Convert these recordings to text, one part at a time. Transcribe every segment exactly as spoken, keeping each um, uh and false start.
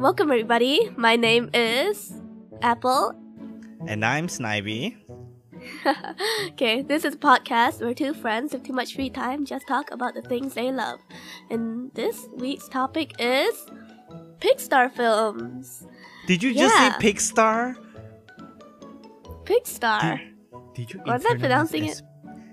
Welcome, everybody. My name is Apple. And I'm Snivy. Okay, this is a podcast where two friends with too much free time just talk about the things they love. And this week's topic is Pixar films. Did you just yeah. say Pixar? Pixar. Did, did you was I pronouncing it?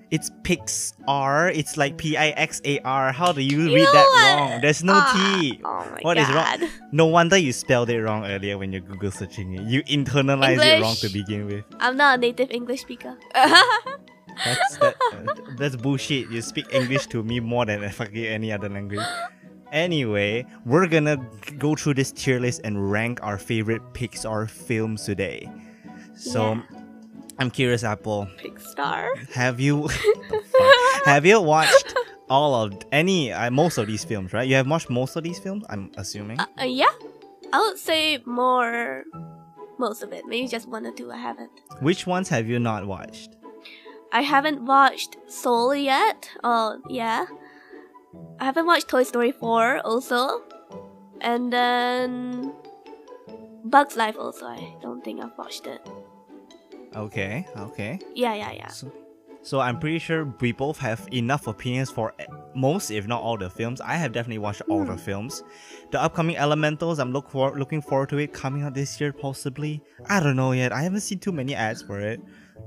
It's Pixar. It's like P I X A R. How do you, you read that wrong? There's no ah, T. Oh my what God. Is wrong? No wonder you spelled it wrong earlier when you're Google searching it. You internalized English. It wrong to begin with. I'm not a native English speaker. that's, that, uh, that's bullshit. You speak English to me more than fucking any other language. Anyway, we're gonna go through this tier list and rank our favorite Pixar films today. So... Yeah. I'm curious, Apple. Pixar. Have you have you watched all of any uh, most of these films? Right, you have watched most of these films. I'm assuming. Uh, uh, yeah, I would say more, most of it. Maybe just one or two I haven't. Which ones have you not watched? I haven't watched Soul yet. Oh yeah, I haven't watched Toy Story four also, and then Bug's Life also. I don't think I've watched it. Okay, okay. Yeah, yeah, yeah. So, so I'm pretty sure we both have enough opinions for most, if not all, the films. I have definitely watched mm. all the films. The upcoming Elementals, I'm look for, looking forward to it coming out this year, possibly. I don't know yet. I haven't seen too many ads for it.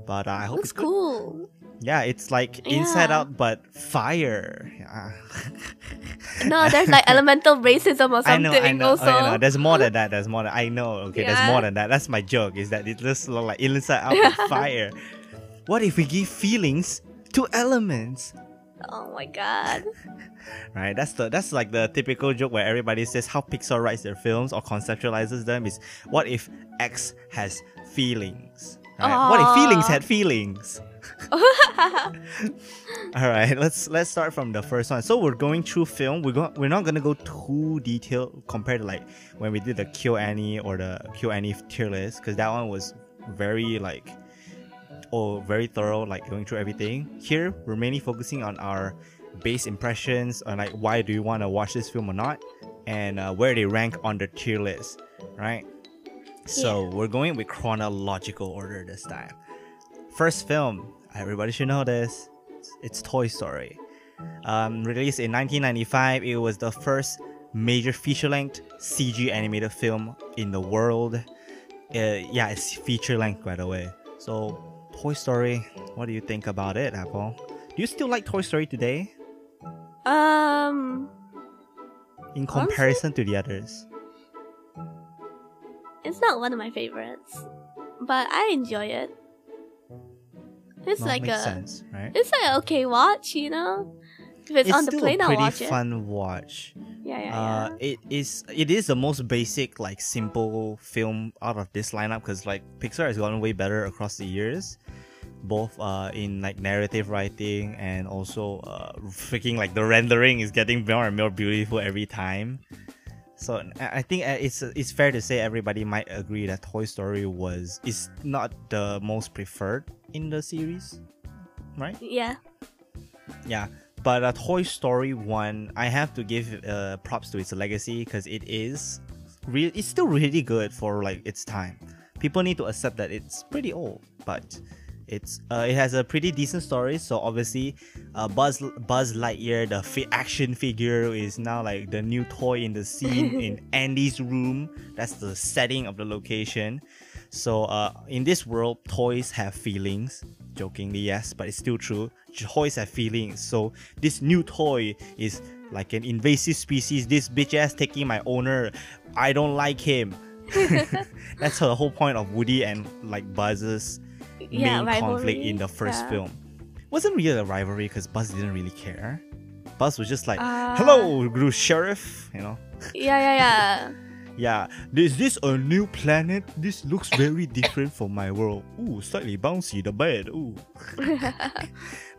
But uh, I hope Looks it's cool. Good. Yeah, it's like yeah. Inside Out, but fire. Yeah. No, there's like elemental racism or something. I know, I know. Also. Oh, yeah, no. There's more than that. There's more than I know. Okay, yeah. There's more than that. That's my joke. Is that it looks like Inside Out, but fire. What if we give feelings to elements? Oh my god. Right, that's the that's like the typical joke where everybody says how Pixar writes their films or conceptualizes them is what if X has feelings? Right. What if feelings had feelings? Alright, let's let's start from the first one. So we're going through film. We're go- we're not gonna go too detailed compared to like when we did the Kill Annie or the Kill Annie tier list, because that one was very like oh very thorough, like going through everything. Here we're mainly focusing on our base impressions on like why do you want to watch this film or not, and uh, where they rank on the tier list, right? So, yeah. We're going with chronological order this time. First film, everybody should know this, it's Toy Story. Um, released in nineteen ninety-five, it was the first major feature-length C G animated film in the world. Uh, yeah, it's feature-length, by the way. So, Toy Story, what do you think about it, Apple? Do you still like Toy Story today? Um... In comparison honestly? To the others? It's not one of my favorites, but I enjoy it. It's no, like it makes a, sense, right? It's like an okay watch, you know. If it's, it's on the plane, I'll watch it. It's still a pretty fun watch. Yeah, yeah, uh, yeah. It is. It is the most basic, like simple film out of this lineup because like Pixar has gotten way better across the years, both uh in like narrative writing and also uh freaking like the rendering is getting more and more beautiful every time. So I think it's it's fair to say everybody might agree that Toy Story was is not the most preferred in the series, right? Yeah. Yeah, but uh, Toy Story one, I have to give uh, props to its legacy because it is re- it's still really good for like its time. People need to accept that it's pretty old, but it's uh, it has a pretty decent story. So obviously, uh, Buzz Buzz Lightyear, the fi- action figure, is now like the new toy in the scene in Andy's room. That's the setting of the location. So uh, in this world, toys have feelings. Jokingly, yes, but it's still true. Toys have feelings. So this new toy is like an invasive species. This bitch ass taking my owner. I don't like him. That's the whole point of Woody and like Buzz's. Main yeah, conflict rivalry. In the first yeah. film wasn't really a rivalry because Buzz didn't really care. Buzz was just like, uh, "Hello, Gru Sheriff," you know. Yeah, yeah, yeah. Yeah, is this a new planet? This looks very different from my world. Ooh, slightly bouncy the bed. Ooh.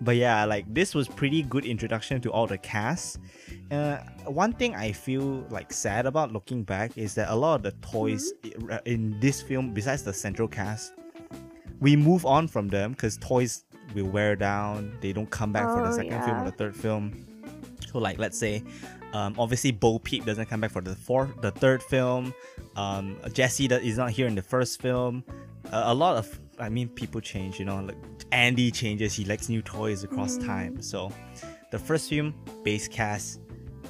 But yeah, like this was pretty good introduction to all the cast. Uh, one thing I feel like sad about looking back is that a lot of the toys mm-hmm. in this film, besides the central cast. We move on from them because toys will wear down. They don't come back oh, for the second yeah. film or the third film. So like, let's say Um, obviously, Bo Peep doesn't come back for the fourth, the third film. Um, Jessie that is not here in the first film. Uh, a lot of, I mean, people change. You know, like Andy changes. He likes new toys across mm. time. So, the first film base cast.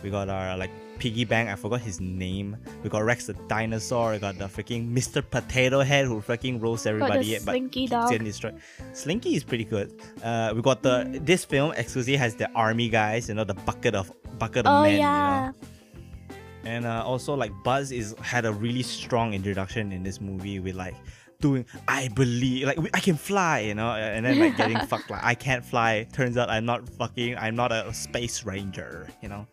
We got our like piggy bank. I forgot his name. We got Rex the dinosaur. We got the freaking Mister Potato Head who freaking roasts everybody. Yet, Slinky but dog. Destroy. Slinky is pretty good. Uh, we got the mm. this film exclusively has the army guys. You know, the bucket of bucket oh, of men. Yeah. You know? And uh, also like Buzz is had a really strong introduction in this movie with like doing I believe like I can fly, you know, and then like getting fucked like I can't fly. Turns out I'm not fucking. I'm not a space ranger. You know.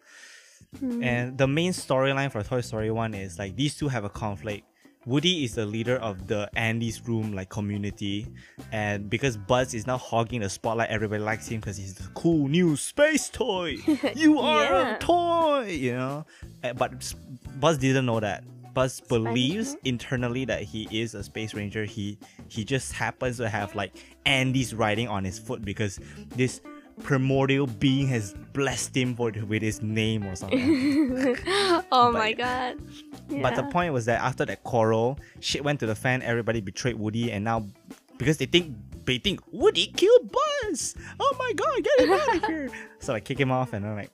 Hmm. And the main storyline for Toy Story one is like these two have a conflict. Woody is the leader of the Andy's room like community, and because Buzz is now hogging the spotlight, everybody likes him because he's the cool new space toy. You are yeah. a toy, you know. But Buzz didn't know that. Buzz believes internally that he is a space ranger. He he just happens to have like Andy's writing on his foot because this primordial being has blessed him for, with his name or something. oh but, my god. Yeah. But the point was that after that quarrel, shit went to the fan, everybody betrayed Woody, and now because they think they think Woody killed Buzz! Oh my god, get him out of here! So I kick him off and I'm like,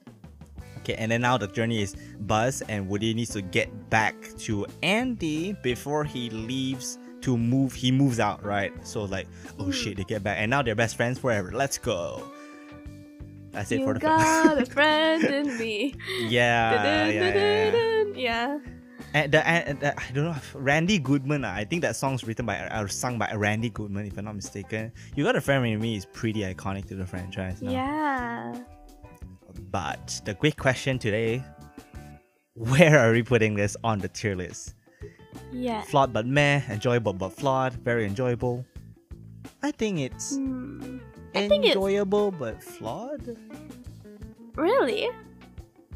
okay, and then now the journey is Buzz and Woody needs to get back to Andy before he leaves to move he moves out, right? So like, oh shit, they get back and now they're best friends forever. Let's go. That's it you for the film. You got a friend in me. Yeah, yeah, yeah, yeah. yeah. And the, and the, I don't know, Randy Goodman. I think that song's written by or sung by Randy Goodman, if I'm not mistaken. You Got a Friend in Me is pretty iconic to the franchise now. Yeah. But the quick question today: where are we putting this on the tier list? Yeah. Flawed but meh, enjoyable but flawed, very enjoyable. I think it's. Mm. I think enjoyable it's... but flawed. Really?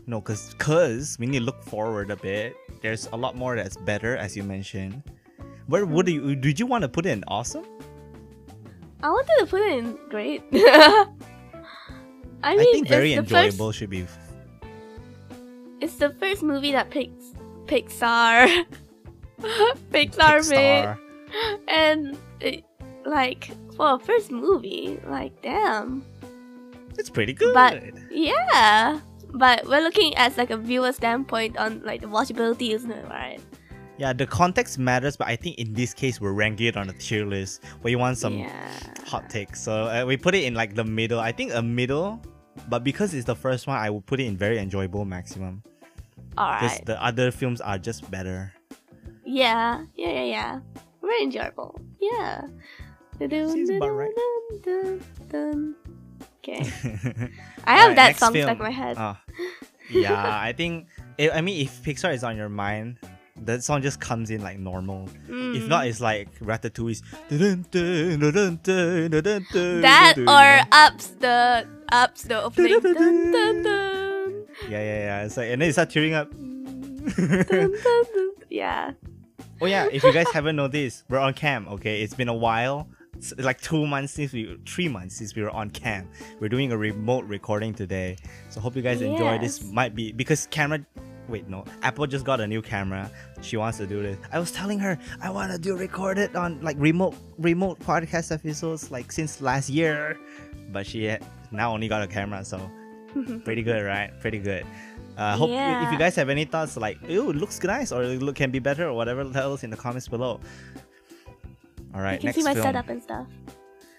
No, cause cause we need to look forward a bit. There's a lot more that's better, as you mentioned. Where would you did you want to put it in awesome? I wanted to put it in great. I mean, I think very enjoyable first... should be. It's the first movie that Pix Pixar Pixar made, and it, like. Well, first movie, like damn, it's pretty good. But yeah, but we're looking at like a viewer standpoint on like the watchability, isn't it? Right? Yeah, the context matters, but I think in this case we're ranking it on a tier list where you want some yeah. hot takes. So uh, we put it in like the middle. I think a middle, but because it's the first one, I would put it in very enjoyable maximum. Alright. Because the other films are just better. Yeah, yeah, yeah, yeah. Very enjoyable. Yeah. Seems about right. Okay. I have right, that song film. Stuck in my head. Oh. Yeah, I think... It, I mean, if Pixar is on your mind, that song just comes in like normal. Mm. If not, it's like Ratatouille's... That or ups the... Ups the opening. Yeah, yeah, yeah. It's like, and then you start tearing up. Yeah. Oh yeah, if you guys haven't noticed, we're on cam, okay? It's been a while. It's like two months since we... Three months since we were on cam. We're doing a remote recording today. So hope you guys yes. enjoy this. Might be... Because camera... Wait, no. Apple just got a new camera. She wants to do this. I was telling her, I want to do recorded on like remote remote podcast episodes like since last year. But she now only got a camera, so... Pretty good, right? Pretty good. Uh, hope yeah. if you guys have any thoughts like, ew, it looks nice or it look, can be better or whatever, tell us in the comments below. Alright, next film. You can see my setup and stuff.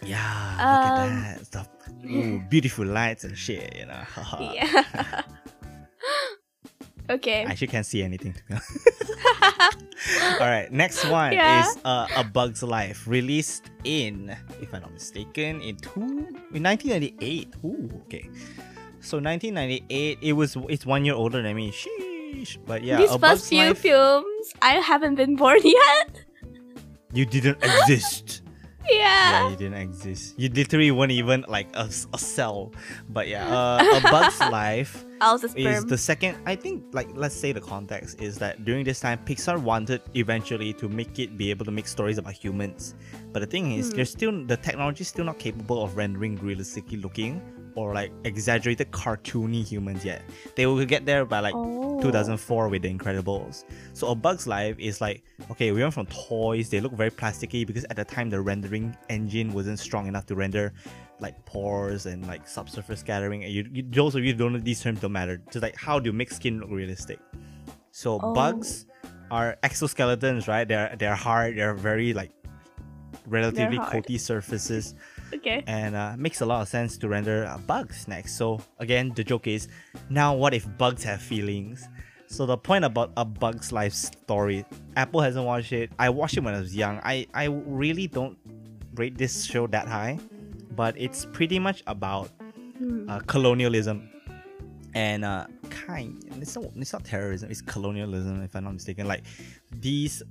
Yeah, um, look at that stuff. Ooh, beautiful lights and shit, you know. Yeah. Okay. I actually can't see anything. Alright, next one yeah. is uh, A Bug's Life, released in, if I'm not mistaken, in, two, in nineteen ninety-eight. Ooh, okay. So nineteen ninety-eight, it was it's one year older than me. Sheesh. But yeah, these first few life, films, I haven't been born yet. You didn't exist. Yeah. Yeah, you didn't exist. You literally weren't even like a, a cell. But yeah, uh, A Bug's Life I was a sperm. Is the second. I think like let's say the context is that during this time, Pixar wanted eventually to make it be able to make stories about humans. But the thing is, mm. they're still the technology is still not capable of rendering realistically looking. or like exaggerated cartoony humans yet. They will get there by like oh. two thousand four with The Incredibles. So A Bug's Life is like, okay, we went from toys, they look very plasticky because at the time the rendering engine wasn't strong enough to render like pores and like subsurface scattering. And you, you, those of you who don't know these terms don't matter. Just like, how do you make skin look realistic? So oh. bugs are exoskeletons, right? They're they're hard. They're very like relatively coaty surfaces. Okay. And uh, makes a lot of sense to render uh, bugs next. So again, the joke is, now what if bugs have feelings? So the point about A Bug's Life story, Apple hasn't watched it. I watched it when I was young. I, I really don't rate this show that high, but it's pretty much about uh, colonialism and uh, kind. It's not, it's not terrorism. It's colonialism, if I'm not mistaken. Like these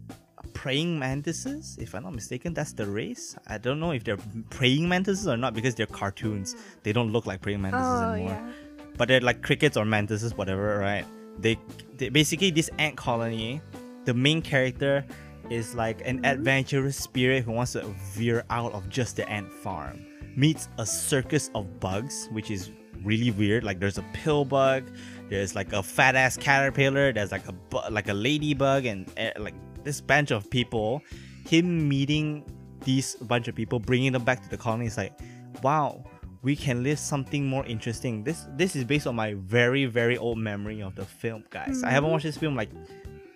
praying mantises, if I'm not mistaken, that's the race. I don't know if they're praying mantises or not because they're cartoons. They don't look like praying mantises oh, anymore. Yeah. But they're like crickets or mantises, whatever, right? They, they basically this ant colony. The main character is like an mm-hmm. adventurous spirit who wants to veer out of just the ant farm. Meets a circus of bugs, which is really weird. Like there's a pill bug, there's like a fat ass caterpillar, there's like a bu- like a ladybug, and uh, like this bunch of people. Him meeting these bunch of people, bringing them back to the colony, is like, wow, we can live something more interesting. This this is based on my very very old memory of the film, guys. Mm-hmm. I haven't watched this film like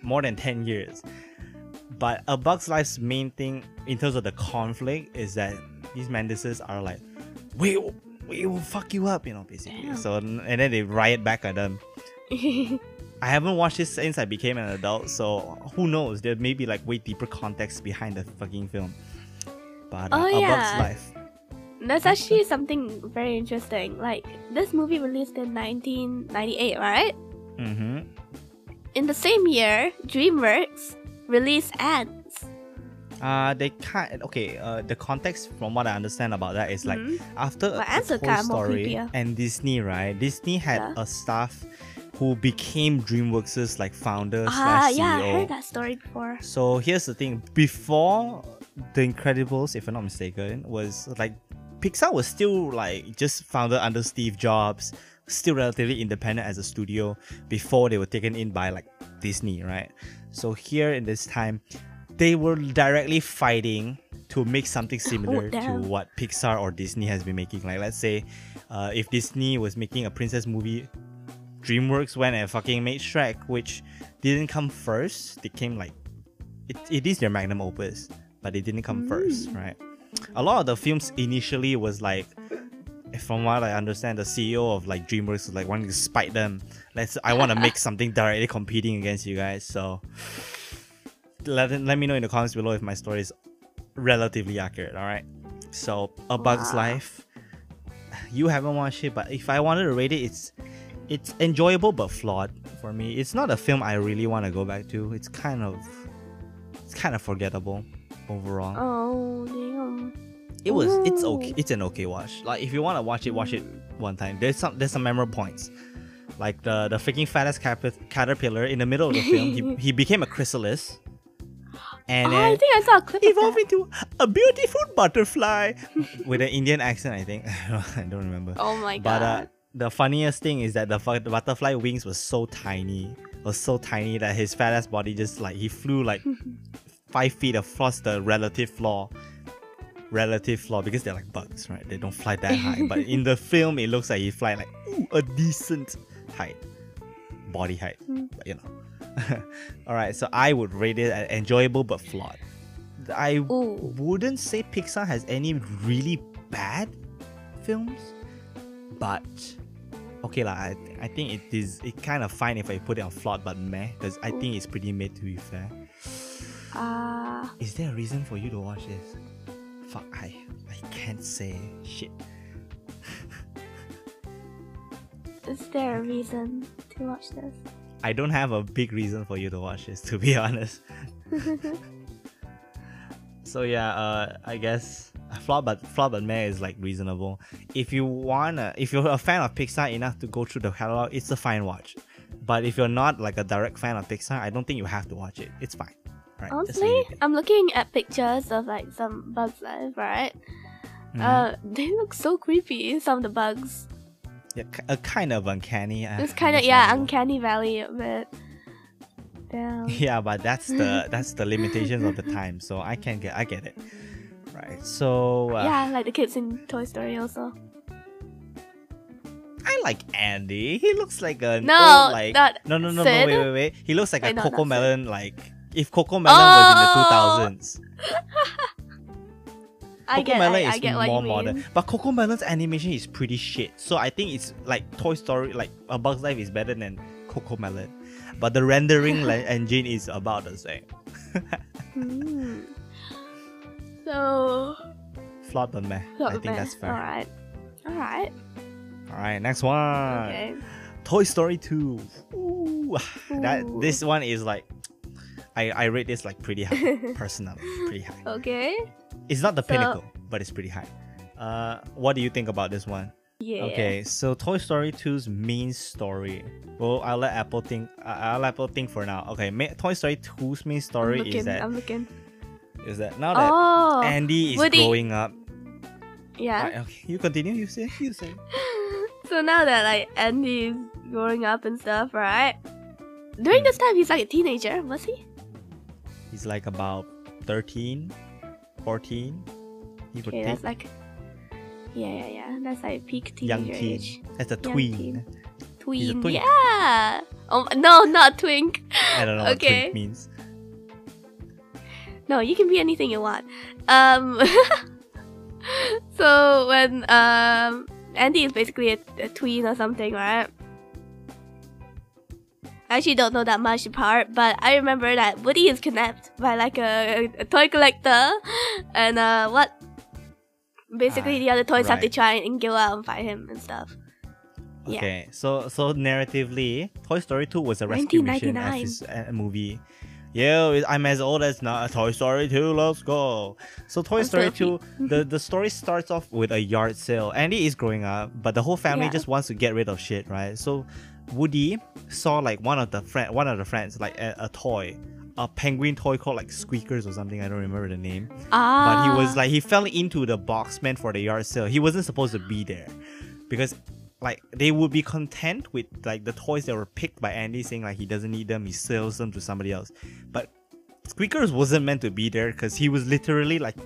more than ten years. But A Bug's Life's main thing in terms of the conflict is that these mantises are like, we we will fuck you up, you know, basically. Damn. So and then they riot back at them. I haven't watched this since I became an adult, so who knows? There may be like way deeper context behind the fucking film. But uh, oh, A yeah. Bug's Life. That's actually something very interesting. Like this movie released in nineteen ninety-eight, right? Mm-hmm. In the same year, DreamWorks released Ants. Uh, they can't. Okay. Uh, the context from what I understand about that is like mm-hmm. after well, a, a Toy Story and Disney, right? Disney had yeah. a staff who became DreamWorks' like founder ah, slash C E O. Yeah, I heard that story before. So here's the thing: before The Incredibles, if I'm not mistaken, was like Pixar was still like just founded under Steve Jobs, still relatively independent as a studio before they were taken in by like Disney, right? So here in this time, they were directly fighting to make something similar oh, to what Pixar or Disney has been making. Like, let's say uh, if Disney was making a princess movie, DreamWorks went and fucking made Shrek, which didn't come first. They came like... It, it is their magnum opus, but it didn't come mm. first, right? A lot of the films initially was like... From what I understand, the C E O of like DreamWorks was like wanting to spite them. Let's, I want to make something directly competing against you guys, so... Let, let me know in the comments below if my story is relatively accurate, alright? So, A Bug's wow. Life. You haven't watched it, but if I wanted to rate it, it's it's enjoyable but flawed for me. It's not a film I really want to go back to. It's kind of it's kind of forgettable overall. Oh, damn. It was Ooh. it's okay. It's an okay watch. Like if you want to watch it, watch it one time. There's some there's some memorable points. Like the the freaking fat ass cap- caterpillar in the middle of the film, he he became a chrysalis. And oh, I think I saw a clip evolved of that. Into a beautiful butterfly with an Indian accent, I think. I don't remember. Oh my god. But uh, the funniest thing is that the, the butterfly wings were so tiny. Was so tiny that his fat ass body just like, he flew like five feet across the relative floor. Relative floor, because they're like bugs, right? They don't fly that high. But in the film, it looks like he fly like ooh, a decent height. Body height, but, you know. Alright, so I would rate it as enjoyable but flawed. I Ooh. wouldn't say Pixar has any really bad films, but okay lah. I, th- I think it is. It kind of fine if I put it on flawed but meh, because I think it's pretty mid to be fair. Uh... Is there a reason for you to watch this? Fuck, I I can't say shit. Is there a reason to watch this? I don't have a big reason for you to watch this, to be honest. So yeah, uh, I guess flawed but flawed but meh is like reasonable. If you wanna, if you're a fan of Pixar enough to go through the catalog, it's a fine watch. But if you're not like a direct fan of Pixar, I don't think you have to watch it. It's fine. Right, honestly, I'm looking at pictures of like some Bug's Life, right? Mm-hmm. Uh, they look so creepy. Some of the bugs. Yeah, a kind of uncanny. It's kind of yeah, uncanny valley a bit. Damn. Yeah, but that's the that's the limitations of the time. So I can get I get it. Right. So uh, yeah, like the kids in Toy Story also. I like Andy. He looks like a no, old, like no, no, no, no, wait, wait, wait. He looks like wait, a Coco Melon. Sid. Like if Coco Melon oh! was in the two thousands. I Coco get, Melon I, is I get more modern, but Coco Melon's animation is pretty shit. So I think it's like Toy Story, like A Bug's Life is better than Coco Melon, but the rendering engine is about the same. mm. So flawed on meh. I think meh. That's fair. All right, all right, all right. Next one. Okay. Toy Story two. Ooh. Ooh. That this one is like, I I rate this like pretty high personally, pretty high. Okay. It's not the so, pinnacle, but it's pretty high. Uh, what do you think about this one? Yeah. Okay, so Toy Story two's main story. Well, I'll let Apple think. Uh, I'll let Apple think for now. Okay, ma- Toy Story two's main story I'm looking, is that. I'm looking. Is that now that oh, Andy is Woody. growing up? Yeah. Right, okay, you continue. You say. You say. So now that like Andy is growing up and stuff, right? During mm. this time, he's like a teenager, was he? He's like about thirteen. fourteen, you would okay, think. That's like, yeah, yeah, yeah. That's like peak teenager Young teen. age. That's a tween. Tween, tween. yeah. Oh no, not twink. I don't know okay. what twink means. No, you can be anything you want. Um. So when um Andy is basically a, a tween or something, right? I actually don't know that much part, but I remember that Woody is kidnapped by like a, a toy collector, and uh, what? Basically, ah, the other toys right. have to try and go out and find him and stuff. Okay, yeah. so so narratively, Toy Story two was a rescue mission as a movie. Yo, I'm as old as now. Toy Story two, let's go. So Toy I'm Story two, the, the story starts off with a yard sale. Andy is growing up, but the whole family yeah. just wants to get rid of shit, right? So Woody saw like one of the friend, one of the friends, like a, a toy, a penguin toy called like Squeakers or something. I don't remember the name. Ah. But he was like, he fell into the box man for the yard sale. He wasn't supposed to be there, because like they would be content with like the toys that were picked by Andy, saying like he doesn't need them, he sells them to somebody else. But Squeakers wasn't meant to be there because he was literally like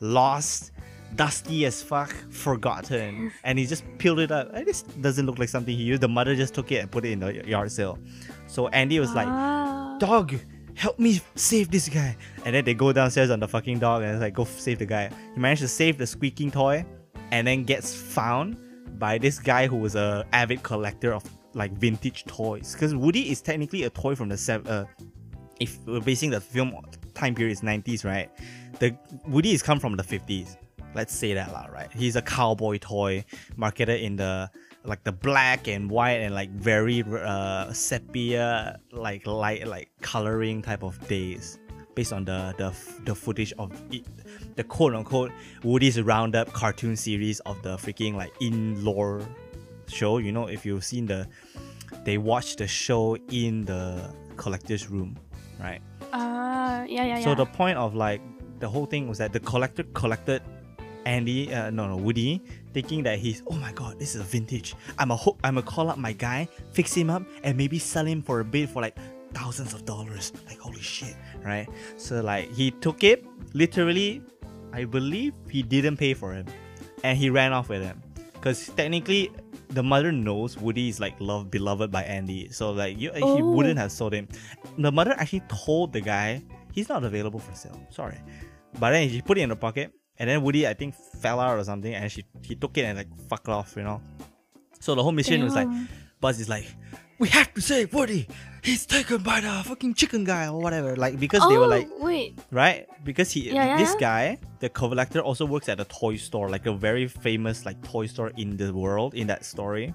lost, dusty as fuck, forgotten, and he just peeled it up. It just doesn't look like something he used. The mother just took it and put it in the yard sale. So Andy was ah. like, dog, help me save this guy. And then they go downstairs on the fucking dog and it's like, go save the guy. He managed to save the squeaking toy and then gets found by this guy who was a avid collector of like vintage toys. Because Woody is technically a toy from the seven. Uh, if we're basing the film time period is nineties, right? The Woody is come from the fifties. Let's say that loud, right? He's a cowboy toy marketed in the like the black and white and like very uh, sepia like light like coloring type of days, based on the the the footage of it, the quote unquote Woody's Roundup cartoon series of the freaking like in lore show. You know, if you've seen the, they watch the show in the collector's room, right? Ah, uh, yeah, yeah. So yeah. the point of like the whole thing was that the collector collected. Andy, uh, no, no, Woody, thinking that he's, oh my god, this is a vintage. I'm a hook. I'm a call up my guy, fix him up, and maybe sell him for a bid for like thousands of dollars. Like holy shit, right? So like he took it. Literally, I believe he didn't pay for him, and he ran off with him. Cause technically, the mother knows Woody is like loved, beloved by Andy. So like you, oh. he wouldn't have sold him. The mother actually told the guy he's not available for sale. Sorry, but then she put it in her pocket. And then Woody, I think, fell out or something, and she he took it and like fucked off, you know. So the whole mission Damn. was like, Buzz is like, we have to save Woody. He's taken by the fucking chicken guy or whatever. Like because oh, they were like, wait, right? Because he, yeah, this yeah. guy, the collector, also works at a toy store, like a very famous like toy store in the world in that story,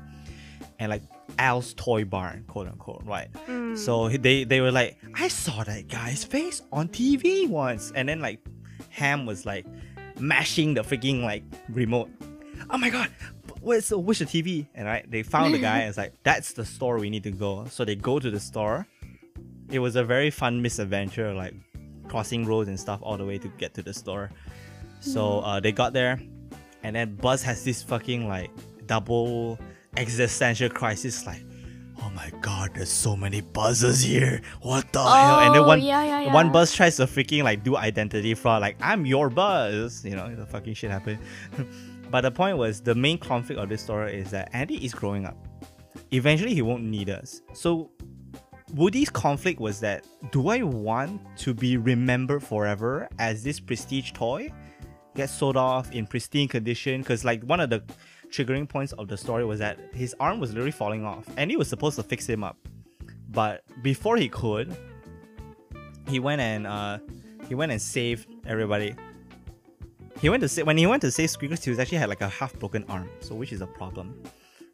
and like Al's Toy Barn, quote unquote, right? Mm. So they they were like, I saw that guy's face on T V once, and then like, Ham was like. mashing the freaking like remote. Oh my god, where's the where's the T V? And right, they found the guy and it's like, that's the store we need to go. So they go to the store. It was a very fun misadventure, like crossing roads and stuff all the way to get to the store. So uh, they got there, and then Buzz has this fucking like double existential crisis, like, oh my god, there's so many buzzes here. What the oh, hell? And then one yeah, yeah, yeah. one buzz tries to freaking like do identity fraud, like, I'm your buzz. You know, the fucking shit happened. But the point was, the main conflict of this story is that Andy is growing up. Eventually, he won't need us. So Woody's conflict was that, do I want to be remembered forever as this prestige toy? Get sold off in pristine condition? Because like one of the triggering points of the story was that his arm was literally falling off. Andy was supposed to fix him up. But before he could, he went and uh, he went and saved everybody. He went to say, when he went to save Squeakers, he was actually had like a half broken arm, so which is a problem,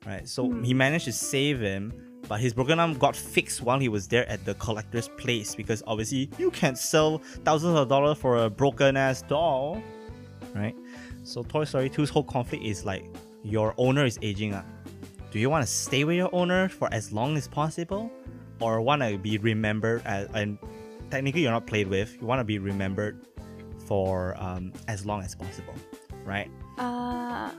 right? So mm. he managed to save him, but his broken arm got fixed while he was there at the collector's place, because obviously you can't sell thousands of dollars for a broken ass doll, right? So Toy Story two's whole conflict is like, your owner is aging up. Do you want to stay with your owner for as long as possible, or want to be remembered as, and technically you're not played with, you want to be remembered for um, as long as possible, right? Uh...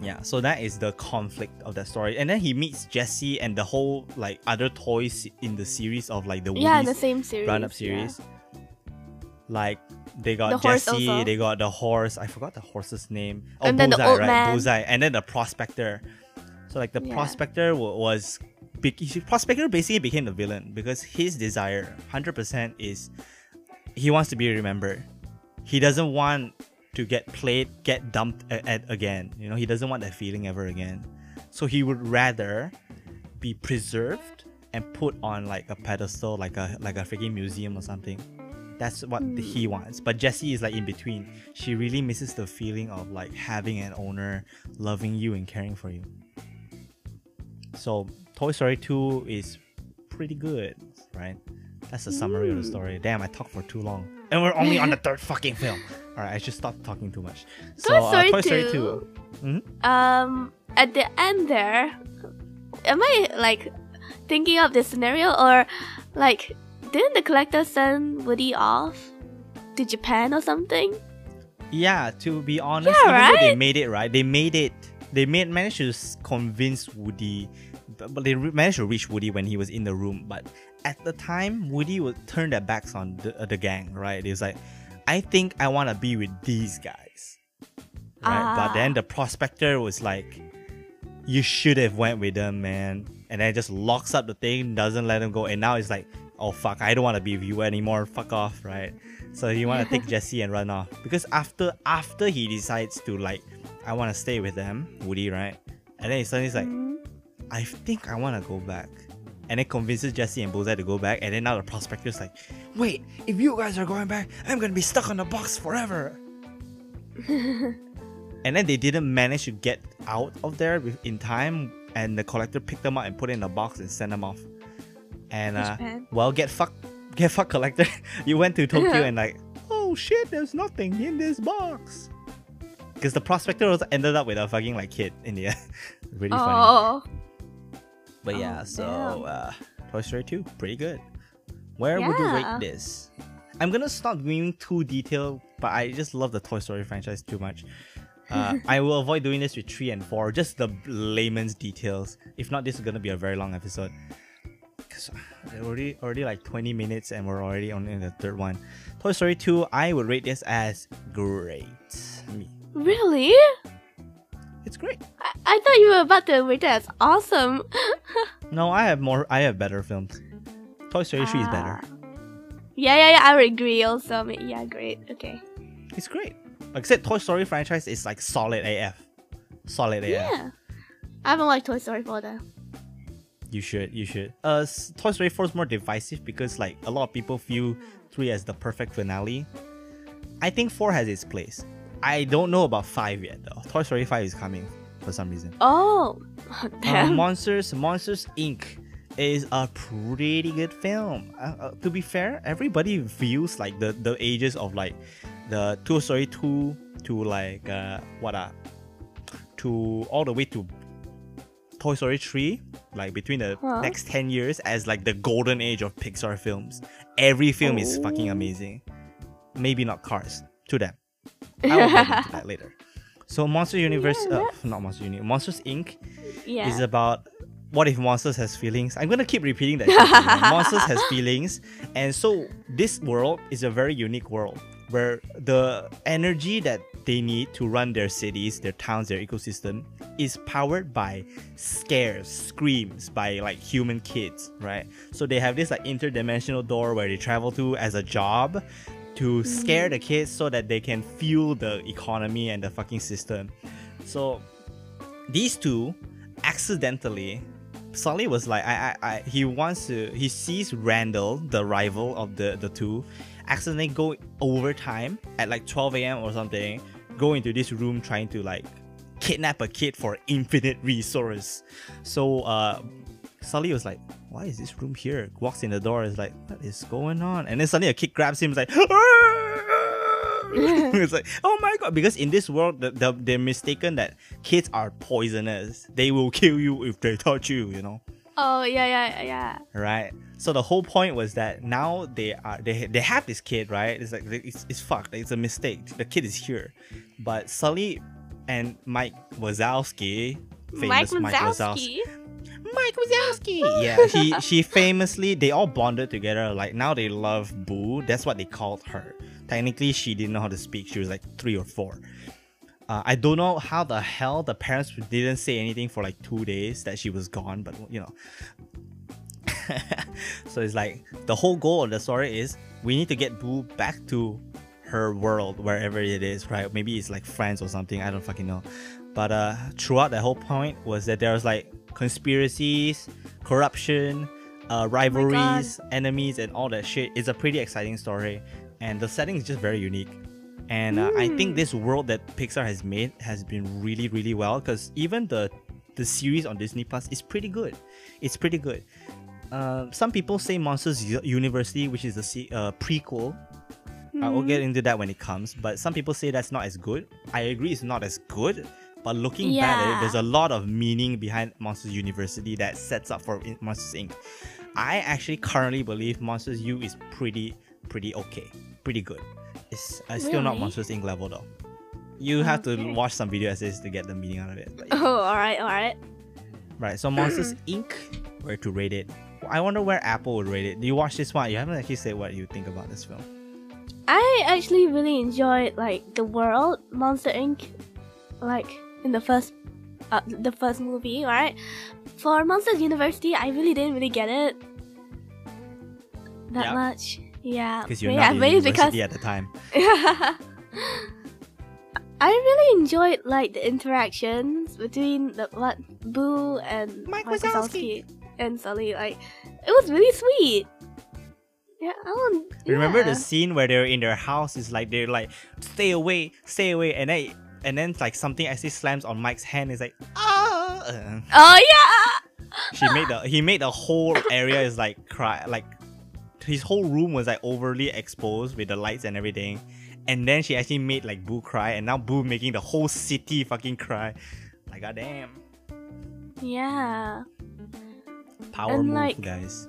Yeah, so that is the conflict of that story. And then he meets Jessie and the whole like other toys in the series of like the Woody's yeah, the same series, run-up series. Yeah. Like they got the Jessie, they got the horse. I forgot the horse's name. Oh, and Bozai, then the old right? Man. Bozai, and then the Prospector. So like the yeah. Prospector was Prospector basically became the villain, because his desire, one hundred percent, is he wants to be remembered. He doesn't want to get played, get dumped at, at again. You know, he doesn't want that feeling ever again. So he would rather be preserved and put on like a pedestal, like a like a freaking museum or something. That's what mm. he wants. But Jessie is like in between. She really misses the feeling of like having an owner loving you and caring for you. So Toy Story two is pretty good, right? That's the summary mm. of the story. Damn, I talked for too long. And we're only on the third fucking film. Alright, I should stop talking too much. So, Toy Story, uh, Toy Story two. Mm-hmm. Um, at the end there, am I like thinking of this scenario, or like didn't the collector send Woody off to Japan or something? Yeah, to be honest, yeah, even right? though they made it right, they made it. They made managed to convince Woody, but they re- managed to reach Woody when he was in the room, but. At the time, Woody would turn their backs on the, uh, the gang, right? It was like, I think I want to be with these guys, right? Ah. But then the Prospector was like, you should have went with them, man. And then just locks up the thing, doesn't let him go. And now it's like, oh fuck, I don't want to be with you anymore. Fuck off, right? So you want to take Jessie and run off, because after after he decides to like, I want to stay with them, Woody, right? And then he suddenly is like, mm-hmm. I think I want to go back. And then convinces Jessie and Bozai to go back. And then now the Prospector's like, wait, if you guys are going back, I'm going to be stuck on the box forever. And then they didn't manage to get out of there in time. And the Collector picked them up and put it in the box and sent them off. And, uh, well, get fucked, get fucked, Collector. You went to Tokyo and like, oh shit, there's nothing in this box. Because the Prospector also ended up with a fucking like kid in the end. Really oh. funny. But yeah, oh, so uh, Toy Story two, pretty good. Where yeah. would you rate this? I'm gonna stop going too detailed, but I just love the Toy Story franchise too much. Uh, I will avoid doing this with three and four, just the layman's details. If not, this is gonna be a very long episode. Cause uh, already, already like twenty minutes, and we're already on in the third one. Toy Story two, I would rate this as great. Really? It's great. I, I thought you were about to rate it as awesome. No, I have more. I have better films. Toy Story ah. three is better. Yeah, yeah, yeah. I would agree. Also, yeah, great. Okay. It's great. Except Toy Story franchise is like solid A F. Solid yeah. A F. Yeah. I haven't liked Toy Story four though. You should. You should. Uh, Toy Story four is more divisive because like a lot of people view three as the perfect finale. I think four has its place. I don't know about five yet though. Toy Story five is coming for some reason. Oh, damn. Uh, Monsters, Monsters Incorporated is a pretty good film. Uh, uh, to be fair, everybody views like the, the ages of like the Toy Story two to like uh, what uh, to all the way to Toy Story three, like between the huh? next ten years as like the golden age of Pixar films. Every film oh. is fucking amazing. Maybe not Cars to them. I will get into that later. So Monster Universe, yeah, uh, not Monster Uni, Monsters Incorporated. Yeah. Is about what if Monsters has feelings. I'm gonna keep repeating that. Monsters has feelings, and so this world is a very unique world where the energy that they need to run their cities, their towns, their ecosystem is powered by scares, screams by like human kids, right? So they have this like interdimensional door where they travel to as a job to scare the kids so that they can fuel the economy and the fucking system. So these two accidentally, Sully was like, I, I, I, he wants to, he sees Randall, the rival of the, the two, accidentally go overtime at like twelve a m or something, go into this room trying to like kidnap a kid for infinite resource. So uh, Sully was like, why is this room here? Walks in the door, is like, what is going on? And then suddenly a kid grabs him, is like, it's like, oh my god, because in this world the, the, they're mistaken that kids are poisonous. They will kill you if they touch you, you know. Oh yeah, yeah, yeah. Right. So the whole point was that now they are they they have this kid, right? It's like it's, it's fucked. It's a mistake. The kid is here, but Sully and Mike Wazowski, famous Mike Wazowski. Mike Wazowski. Mike Wazowski. Yeah, he she famously they all bonded together. Like now they love Boo. That's what they called her. Technically, she didn't know how to speak. She was like three or four. Uh, I don't know how the hell the parents didn't say anything for like two days that she was gone, but you know. So it's like the whole goal of the story is we need to get Boo back to her world, wherever it is, right? Maybe it's like France or something. I don't fucking know. But uh, throughout the whole point was that there was like conspiracies, corruption, uh, rivalries, oh enemies, and all that shit. It's a pretty exciting story. And the setting is just very unique. And uh, mm. I think this world that Pixar has made has been really, really well. Because even the the series on Disney Plus is pretty good. It's pretty good. Uh, some people say Monsters University, which is the se- uh, prequel. Mm. I will get into that when it comes. But some people say that's not as good. I agree it's not as good. But looking yeah. back at it, there's a lot of meaning behind Monsters University that sets up for Monsters Incorporated. I actually currently believe Monsters U is pretty, pretty okay. Pretty good. It's uh, still really? not Monsters Incorporated level though. You have okay. to watch some video essays to get the meaning out of it. But, yeah. Oh, alright, alright. Right, so Monsters Incorporated, where to rate it? I wonder where Apple would rate it. Do you watch this one? You haven't actually said what you think about this film. I actually really enjoyed like the world Monster Incorporated, like in the first, uh, the first movie, right? For Monsters University, I really didn't really get it that yep. much. Yeah, because you're yeah, not in university because... at the time. I really enjoyed like the interactions between the what Boo and Mike Wazowski and Sully. Like it was really sweet. Yeah, I don't, yeah. Remember the scene where they're in their house? It's like they're like stay away, stay away, and then and then like something actually slams on Mike's hand. It's like ah. Oh! oh yeah. She made the he made the whole area is like cry like. His whole room was like overly exposed with the lights and everything, and then she actually made like Boo cry, and now Boo making the whole city fucking cry. Like goddamn. Yeah. Power and, move, like, guys.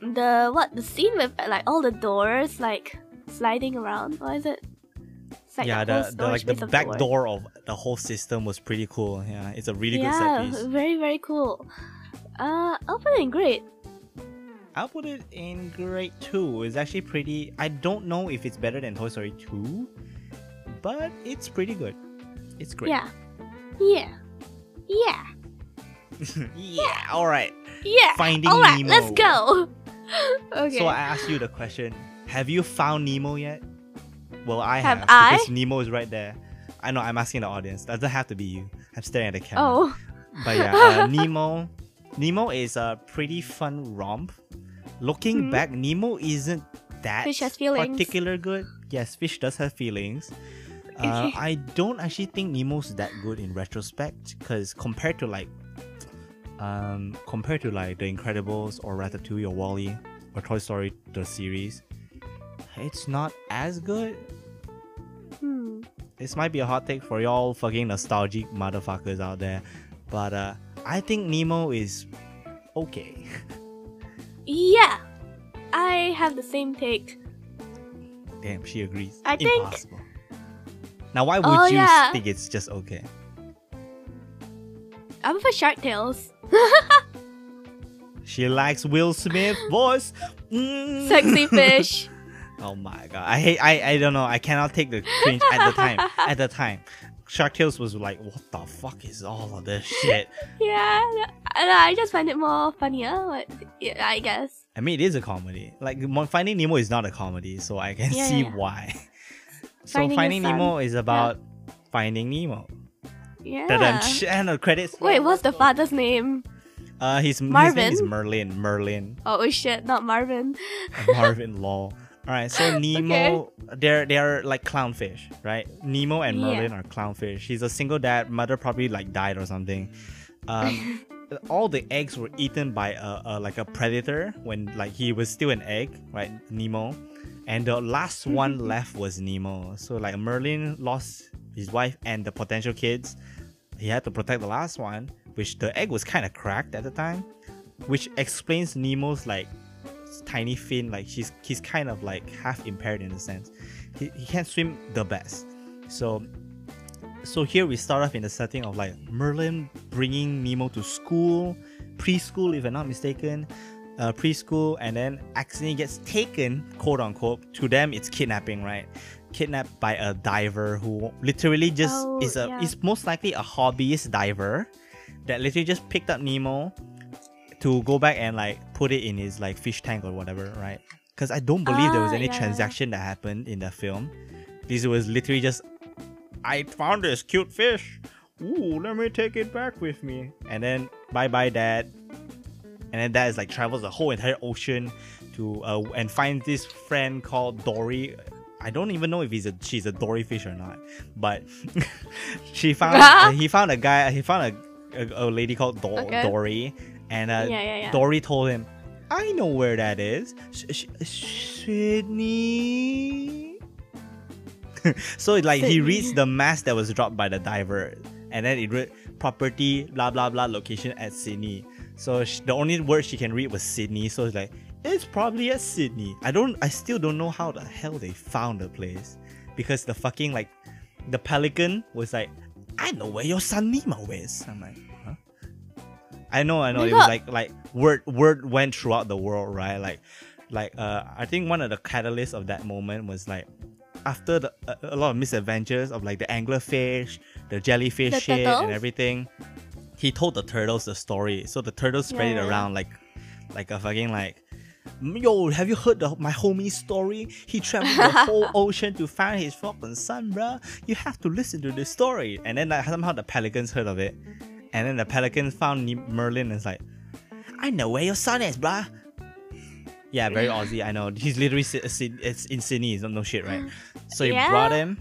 The what the scene with like all the doors like sliding around. What is it? It's like yeah, the, the like the back door. door of the whole system was pretty cool. Yeah, it's a really yeah, good set piece. Very very cool. Uh, opening great. I'll put it in grade two. It's actually pretty... I don't know if it's better than Toy Story two, but it's pretty good. It's great. Yeah. Yeah. Yeah. yeah. yeah. All right. Yeah. Finding All right, Nemo. Let's go. Okay. So I asked you the question. Have you found Nemo yet? Well, I have. Have I? Because Nemo is right there. I know. I'm asking the audience. It doesn't have to be you. I'm staring at the camera. Oh. But yeah, uh, Nemo... Nemo is a pretty fun romp. Looking mm-hmm. back, Nemo isn't that fish has particular good. Yes, Fish does have feelings. Uh, I don't actually think Nemo's that good in retrospect, because compared to like, um, compared to like The Incredibles or Ratatouille or WALL-E or Toy Story the series, it's not as good. Hmm. This might be a hot take for y'all fucking nostalgic motherfuckers out there, but uh, I think Nemo is okay. Yeah, I have the same take. Damn, she agrees. I think Impossible. Now, why would oh, you yeah. think it's just okay? I'm for Shark Tales. She likes Will Smith's voice. Mm. Sexy fish. Oh my god! I hate. I I don't know. I cannot take the cringe at the time. At the time, Shark Tales was like, what the fuck is all of this shit? Yeah, and I just find it more funnier. I guess. I mean, it is a comedy. Like Finding Nemo is not a comedy, so I can yeah, see yeah. why. So Finding, Finding Nemo is about yeah. Finding Nemo. Yeah. Da-dum-sh- and the credits. Wait, what's the father's name? Uh, his Marvin. His name is Merlin. Merlin. Oh shit, not Marvin. Marvin Law. Alright, so Nemo, okay. they're, they're like clownfish, right? Nemo and Merlin yeah. are clownfish. He's a single dad. Mother probably like died or something. Um, all the eggs were eaten by a, a like a predator when like he was still an egg, right? Nemo. And the last one left was Nemo. So like Merlin lost his wife and the potential kids. He had to protect the last one, which the egg was kind of cracked at the time, which explains Nemo's like tiny fin. Like she's he's kind of like half impaired in a sense. He, he can't swim the best. So so here we start off in the setting of like Merlin bringing Nemo to school, preschool if I'm not mistaken, uh, preschool, and then accidentally gets taken, quote unquote. To them it's kidnapping, right? Kidnapped by a diver who literally just oh, is a yeah. is most likely a hobbyist diver that literally just picked up Nemo to go back and like put it in his like fish tank or whatever, right? Because I don't believe ah, there was any yeah. transaction that happened in the film. This was literally just, I found this cute fish. Ooh, let me take it back with me. And then bye bye dad. And then dad is like travels the whole entire ocean to uh, and finds this friend called Dory. I don't even know if he's a she's a Dory fish or not, but she found uh, he found a guy. He found a a, a lady called Do- okay. Dory. And uh, yeah, yeah, yeah. Dory told him, I know where that is. Sh- sh- Sydney. So, like, Sydney. He reads the mask that was dropped by the diver. And then it read property, blah, blah, blah, location at Sydney. So, sh- the only word she can read was Sydney. So, it's like, it's probably at Sydney. I don't, I still don't know how the hell they found the place. Because the fucking, like, the pelican was like, I know where your son Nemo is. I'm like, huh? I know, I know. It was like, like word, word went throughout the world, right? Like, like uh, I think one of the catalysts of that moment was like, after the, a, a lot of misadventures of like the anglerfish, the jellyfish the shit, turtles? And everything, he told the turtles the story. So the turtles spread yeah. it around like, like a fucking like, yo, have you heard the, my homie's story? He traveled the whole ocean to find his fucking son, bruh. You have to listen to this story. And then like, somehow the pelicans heard of it. And then the pelican found Merlin and is like, I know where your son is, bruh. Yeah, very Aussie, I know. He's literally it's in Sydney, it's no shit, right? So he yeah. brought him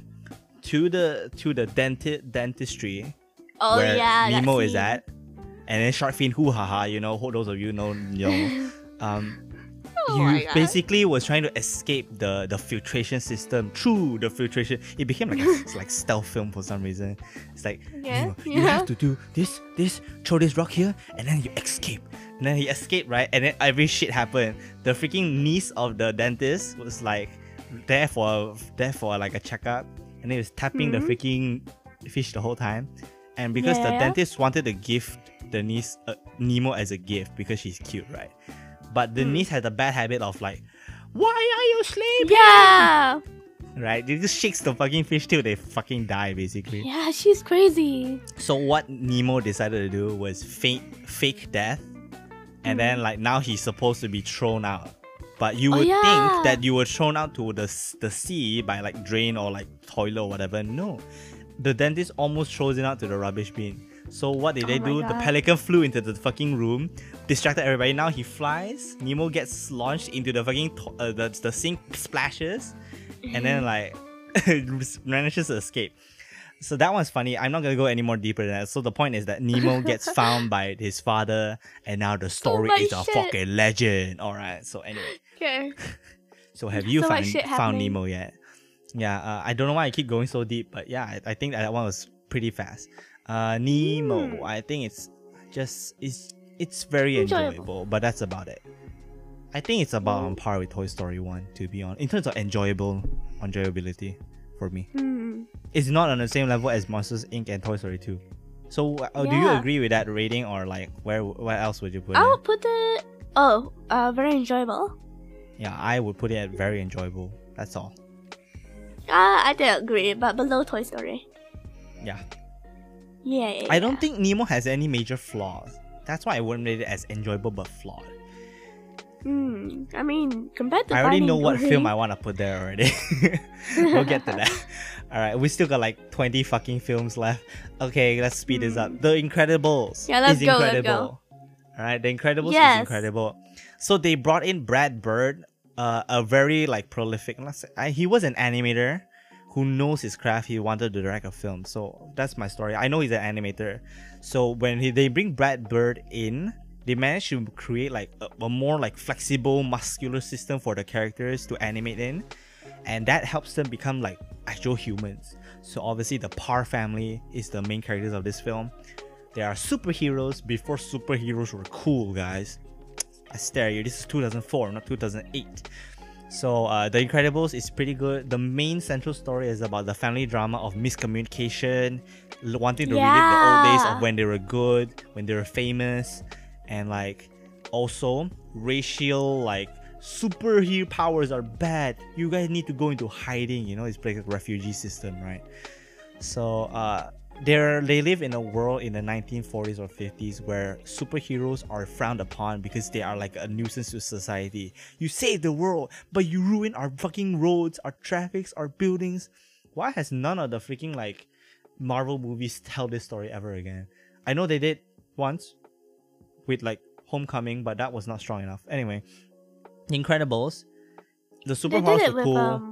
to the to the denti- dentistry oh, where yeah, Nemo is at. And then shark fin hoo-ha-ha, you know, those of you know. You know um, oh he basically God. was trying to escape the, the filtration system through the filtration. It became like a like stealth film for some reason. It's like yeah, you, yeah. you have to do this, this, throw this rock here, and then you escape. And then he escaped, right? And then every shit happened. The freaking niece of the dentist was like there for there for like a checkup, and he was tapping mm-hmm. the freaking fish the whole time. And because yeah, the yeah. dentist wanted to gift the niece uh, Nemo as a gift because she's cute, right? But the niece has a bad habit of like, why are you sleeping? Yeah. Right? It just shakes the fucking fish till they fucking die, basically. Yeah, she's crazy. So what Nemo decided to do was fake fake death. And mm. then like now he's supposed to be thrown out. But you would oh, yeah. think that you were thrown out to the, the sea by like drain or like toilet or whatever. No. The dentist almost throws it out to the rubbish bin. So what did they oh do? God. The pelican flew into the fucking room, distracted everybody. Now he flies. Nemo gets launched into the fucking to- uh, the, the sink, splashes, and then like manages to escape. So that one's funny. I'm not gonna go any more deeper than that. So the point is that Nemo gets found by his father, and now the story so is shit. a fucking legend. All right. So anyway. Okay. So have you so found found Nemo yet? Yeah. Uh, I don't know why I keep going so deep, but yeah, I, I think that, that one was pretty fast. Uh, Nemo. Mm. I think it's just it's it's very enjoyable. enjoyable, but that's about it. I think it's about mm. on par with Toy Story one, to be honest, in terms of enjoyable enjoyability for me. Mm. it's not on the same level as Monsters Incorporated and Toy Story two. So uh, yeah. do you agree with that rating, or like where where else would you put it? I would put it oh uh, very enjoyable. Yeah, I would put it at very enjoyable. That's all. Uh, I do agree, but below Toy Story. Yeah. Yeah. yeah I don't yeah. think Nemo has any major flaws. That's why I wouldn't rate it as enjoyable but flawed. Hmm. I mean, compared to I already know what Dory. film I want to put there already. We'll get to that. All right, we still got like twenty fucking films left. Okay, let's speed mm. this up. The Incredibles. Yeah, let's is go. Incredible. Let's go. All right, The Incredibles yes. is incredible. So they brought in Brad Bird, uh, a very like prolific. I, he was an animator who knows his craft. He wanted to direct a film, so that's my story. I know he's an animator. So when he, they bring Brad Bird in, they managed to create like a, a more like flexible, muscular system for the characters to animate in, and that helps them become like actual humans. So obviously the Parr family is the main characters of this film. They are superheroes before superheroes were cool, guys. I stare at you. This is two thousand four, not two thousand eight. So uh, The Incredibles is pretty good. The main central story is about the family drama of miscommunication, wanting to yeah. relive the old days of when they were good, when they were famous, and like also racial like superhero powers are bad. You guys need to go into hiding. You know, it's like a refugee system, right? So uh, they're they live in a world in the nineteen forties or fifties where superheroes are frowned upon because they are like a nuisance to society. You save the world, but you ruin our fucking roads, our traffics, our buildings. Why has none of the freaking like Marvel movies tell this story ever again? I know they did once with like Homecoming, but that was not strong enough. Anyway, Incredibles, the superpowers are cool. Um,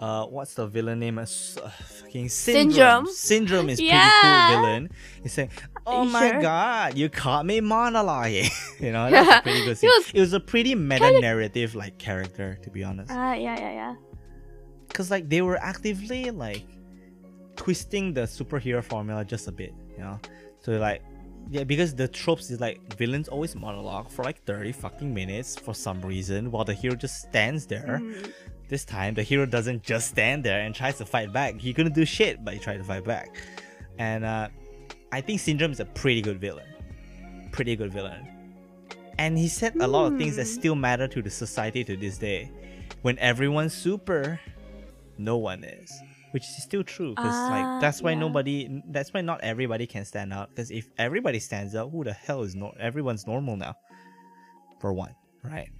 uh, what's the villain name? Uh, fucking Syndrome. Syndrome, Syndrome is yeah. pretty cool villain. He's saying, "Oh my sure? god, you caught me monologuing." You know, that's a pretty good scene. was it was a pretty meta narrative kinda... like character, to be honest. Ah, uh, yeah, yeah, yeah. Because like they were actively like twisting the superhero formula just a bit, you know. So like. Yeah, because the tropes is like villains always monologue for like thirty fucking minutes for some reason while the hero just stands there. Mm. This time the hero doesn't just stand there and tries to fight back. He couldn't do shit, but he tried to fight back. And uh, I think Syndrome is a pretty good villain. Pretty good villain. And he said mm. a lot of things that still matter to the society to this day. When everyone's super, no one is. Which is still true, because uh, like that's why yeah. nobody, that's why not everybody can stand out. Because if everybody stands out, who the hell is no? Everyone's normal now, for one, right?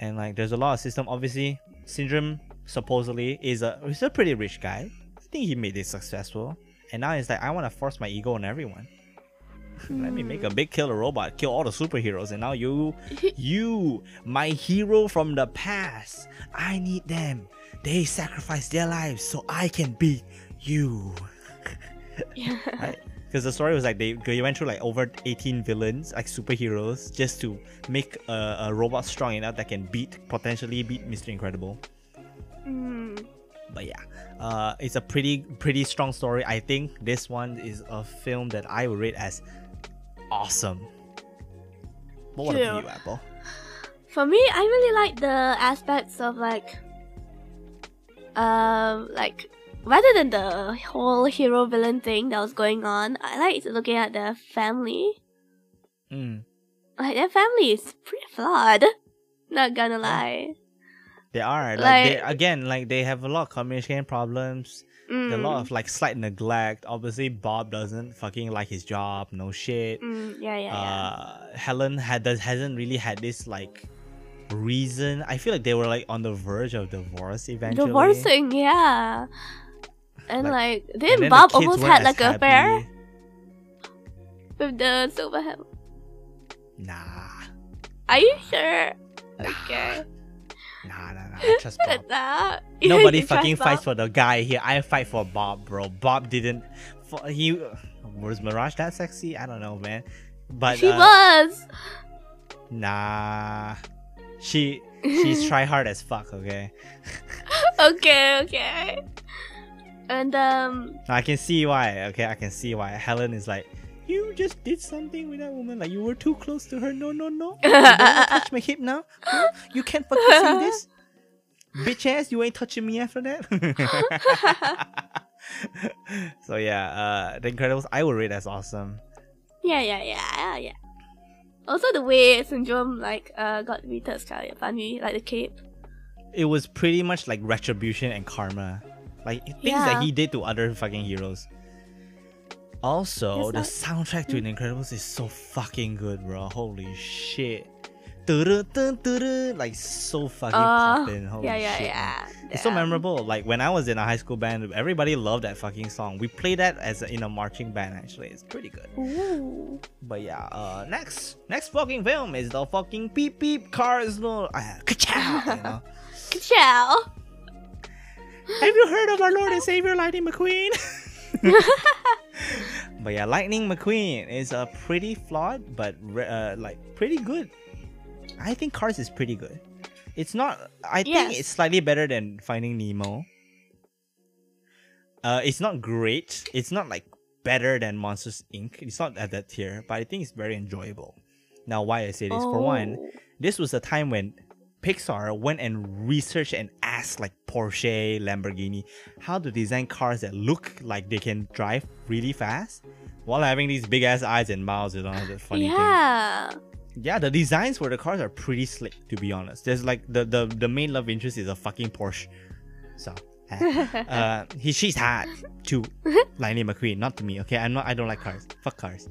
And like, there's a lot of system. Obviously, Syndrome supposedly is a he's a pretty rich guy. I think he made it successful, and now he's like, I want to force my ego on everyone. Mm. Let me make a big killer robot, kill all the superheroes, and now you, you, my hero from the past, I need them. They sacrifice their lives so I can beat you. Yeah. Right? Because the story was like they, they went through like over eighteen villains, like superheroes, just to make a, a robot strong enough that can beat, potentially beat Mister Incredible. Mm. But yeah, uh, it's a pretty, pretty strong story. I think this one is a film that I would rate as awesome. What about you, Apple? For me, I really like the aspects of like Um, like rather than the whole hero villain thing that was going on, I like looking at their family. Mm. Like their family is pretty flawed. Not gonna lie. They are like, like they, again, like they have a lot of communication problems. Mm. A lot of like slight neglect. Obviously, Bob doesn't fucking like his job. No shit. Mm, yeah, yeah, uh, yeah. Helen had does hasn't really had this like. reason. I feel like they were like on the verge of divorce eventually. Divorcing, yeah. And like, like didn't Bob the almost had like a affair with the silver head? Nah. Are you sure? Nah. Okay. Nah, nah, nah. I trust Bob. nah. Nobody fucking fights Bob? for the guy here. I fight for Bob, bro. Bob didn't. For, he was Mirage that sexy? I don't know, man. But she uh, was. Nah. She she's try hard as fuck, okay? okay, okay. And um I can see why, okay, I can see why. Helen is like, you just did something with that woman, like you were too close to her, no no no. You don't touch my hip now? No? You can't fucking say this? Bitch ass, you ain't touching me after that? So yeah, uh, The Incredibles, I would rate as awesome. Yeah, yeah, yeah, yeah. Also, the way Syndrome like uh got retouched is kind of funny, like the cape. It was pretty much like retribution and karma, like things yeah. that he did to other fucking heroes. Also, the soundtrack to The Incredibles is so fucking good, bro. Holy shit. Like, so fucking uh, poppin'. Holy yeah, yeah, shit. Yeah, yeah. It's so memorable. Like, when I was in a high school band, everybody loved that fucking song. We played that as a, in a marching band, actually. It's pretty good. Ooh. But yeah, uh, next next fucking film is the fucking Peep Peep Cars. No, uh, ka-chow, you know? Ka-chow. Have you heard of our Lord and Savior, Lightning McQueen? But yeah, Lightning McQueen is a pretty flawed, but re- uh, like pretty good. I think Cars is pretty good. It's not. I yes. think it's slightly better than Finding Nemo. Uh, it's not great. It's not like better than Monsters Incorporated. It's not at that tier, but I think it's very enjoyable. Now, why I say this? Oh. For one, this was a time when Pixar went and researched and asked like Porsche, Lamborghini, how to design cars that look like they can drive really fast while having these big ass eyes and mouths and all that funny yeah. thing. Yeah, the designs for the cars are pretty slick, to be honest. There's like the the, the main love interest is a fucking Porsche. So eh. uh he she's hot to Lightning McQueen, not to me, okay? I'm not I don't like cars. Fuck cars.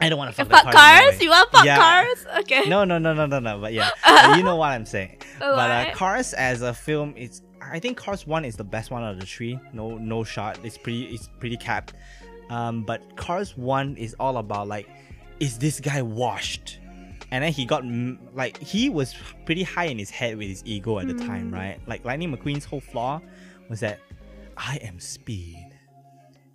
I don't want to fuck cars. Fuck cars? cars? You want fuck yeah. cars? Okay. No, no, no, no, no, no. But yeah, uh, you know what I'm saying. Oh, but uh, Cars as a film, it's I think Cars one is the best one out of the three. No, no shot. It's pretty. It's pretty capped. Um, but Cars one is all about like, is this guy washed? And then he got like he was pretty high in his head with his ego at the mm. time, right? Like Lightning McQueen's whole flaw was that I am speed.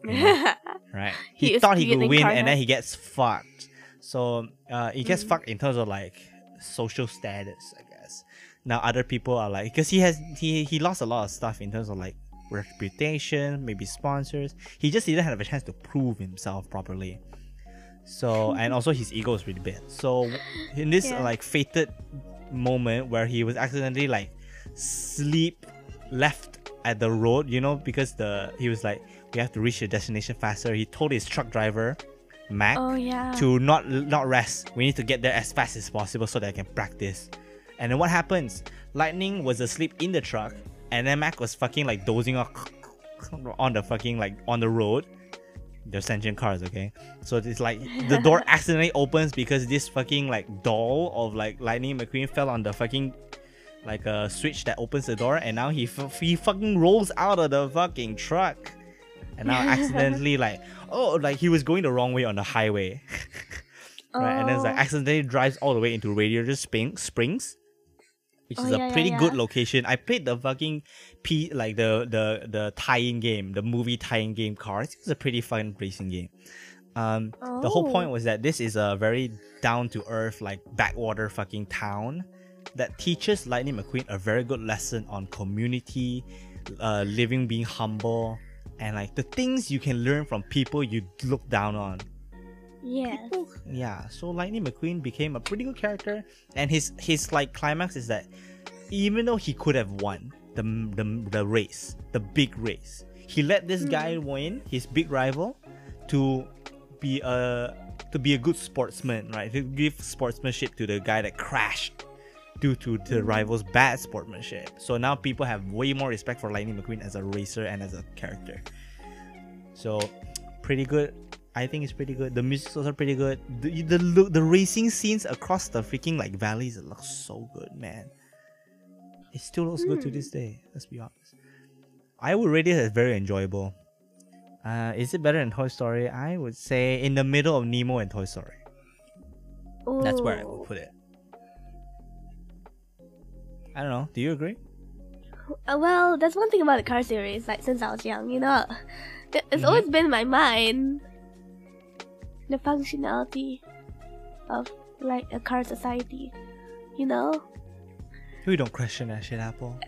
Yeah. Right, he, he thought he could win, and then he gets fucked. So uh, he gets mm. fucked in terms of like social status, I guess. Now other people are like, because he has he he lost a lot of stuff in terms of like reputation, maybe sponsors. He just didn't have a chance to prove himself properly. So and also his ego is really bad. So in this yeah. like fated moment where he was accidentally like sleep left at the road, you know, because the he was like, we have to reach your destination faster. He told his truck driver, Mac, oh, yeah. to not not rest. We need to get there as fast as possible so that I can practice. And then what happens? Lightning was asleep in the truck, and then Mac was fucking like dozing off on the fucking like on the road. They're sentient cars, okay? So it's like the door accidentally opens because this fucking like doll of like Lightning McQueen fell on the fucking like a uh, switch that opens the door, and now he f- he fucking rolls out of the fucking truck. And now accidentally like, oh, like he was going the wrong way on the highway. Right? Oh. And then it's like accidentally drives all the way into Radiator Spring, Springs, which oh, is yeah, a pretty yeah, yeah. good location. I played the fucking P, like the, the, the tie-in game, the movie tie-in game Cars. It was a pretty fun racing game. Um, oh. The whole point was that this is a very down-to-earth, like backwater fucking town that teaches Lightning McQueen a very good lesson on community, uh, living, being humble. And like the things you can learn from people you look down on. Yeah. Yeah. So Lightning McQueen became a pretty good character, and his his like climax is that even though he could have won the the, the race, the big race, he let this mm. guy win, his big rival, to be a to be a good sportsman, right? To give sportsmanship to the guy that crashed due to the rival's bad sportsmanship. So now people have way more respect for Lightning McQueen as a racer and as a character. So pretty good. I think it's pretty good. The music's also pretty good. The the, the racing scenes across the freaking like valleys, it looks so good, man. It still looks mm. good to this day, let's be honest. I would rate it as very enjoyable. Uh, is it better than Toy Story? I would say in the middle of Nemo and Toy Story. Ooh. That's where I would put it. I don't know. Do you agree? Uh, well, that's one thing about the Car series. Like since I was young, you know, it's mm-hmm. always been in my mind the functionality of like a car society. You know. We don't question that shit, Apple.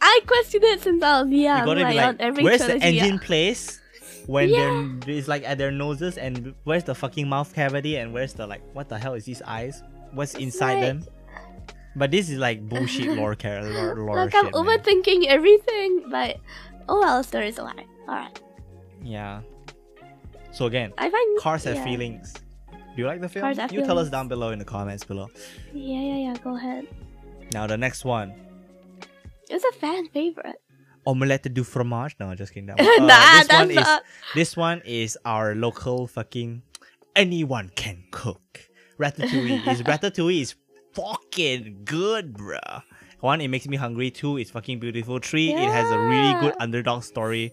I questioned it since I was young. You gotta like, be like, on every where's trilogy, the engine yeah. place when yeah. it's like at their noses, and where's the fucking mouth cavity, and where's the like what the hell is these eyes? What's inside like, them? But this is like bullshit lore character. Like I'm shit, overthinking man. Everything, but oh well, stories alive. Alright. Yeah. So again, I find, cars have yeah. feelings. Do you like the film? Cars have you feelings. Tell us down below in the comments below. Yeah, yeah, yeah. Go ahead. Now the next one. It's a fan favorite. Omelette du fromage. No, just kidding. That one. Uh, nah, this that's one is not... this one is our local fucking anyone can cook. Ratatouille is Ratatouille is fucking good, bruh. One, it makes me hungry. Two, it's fucking beautiful. Three, yeah. it has a really good underdog story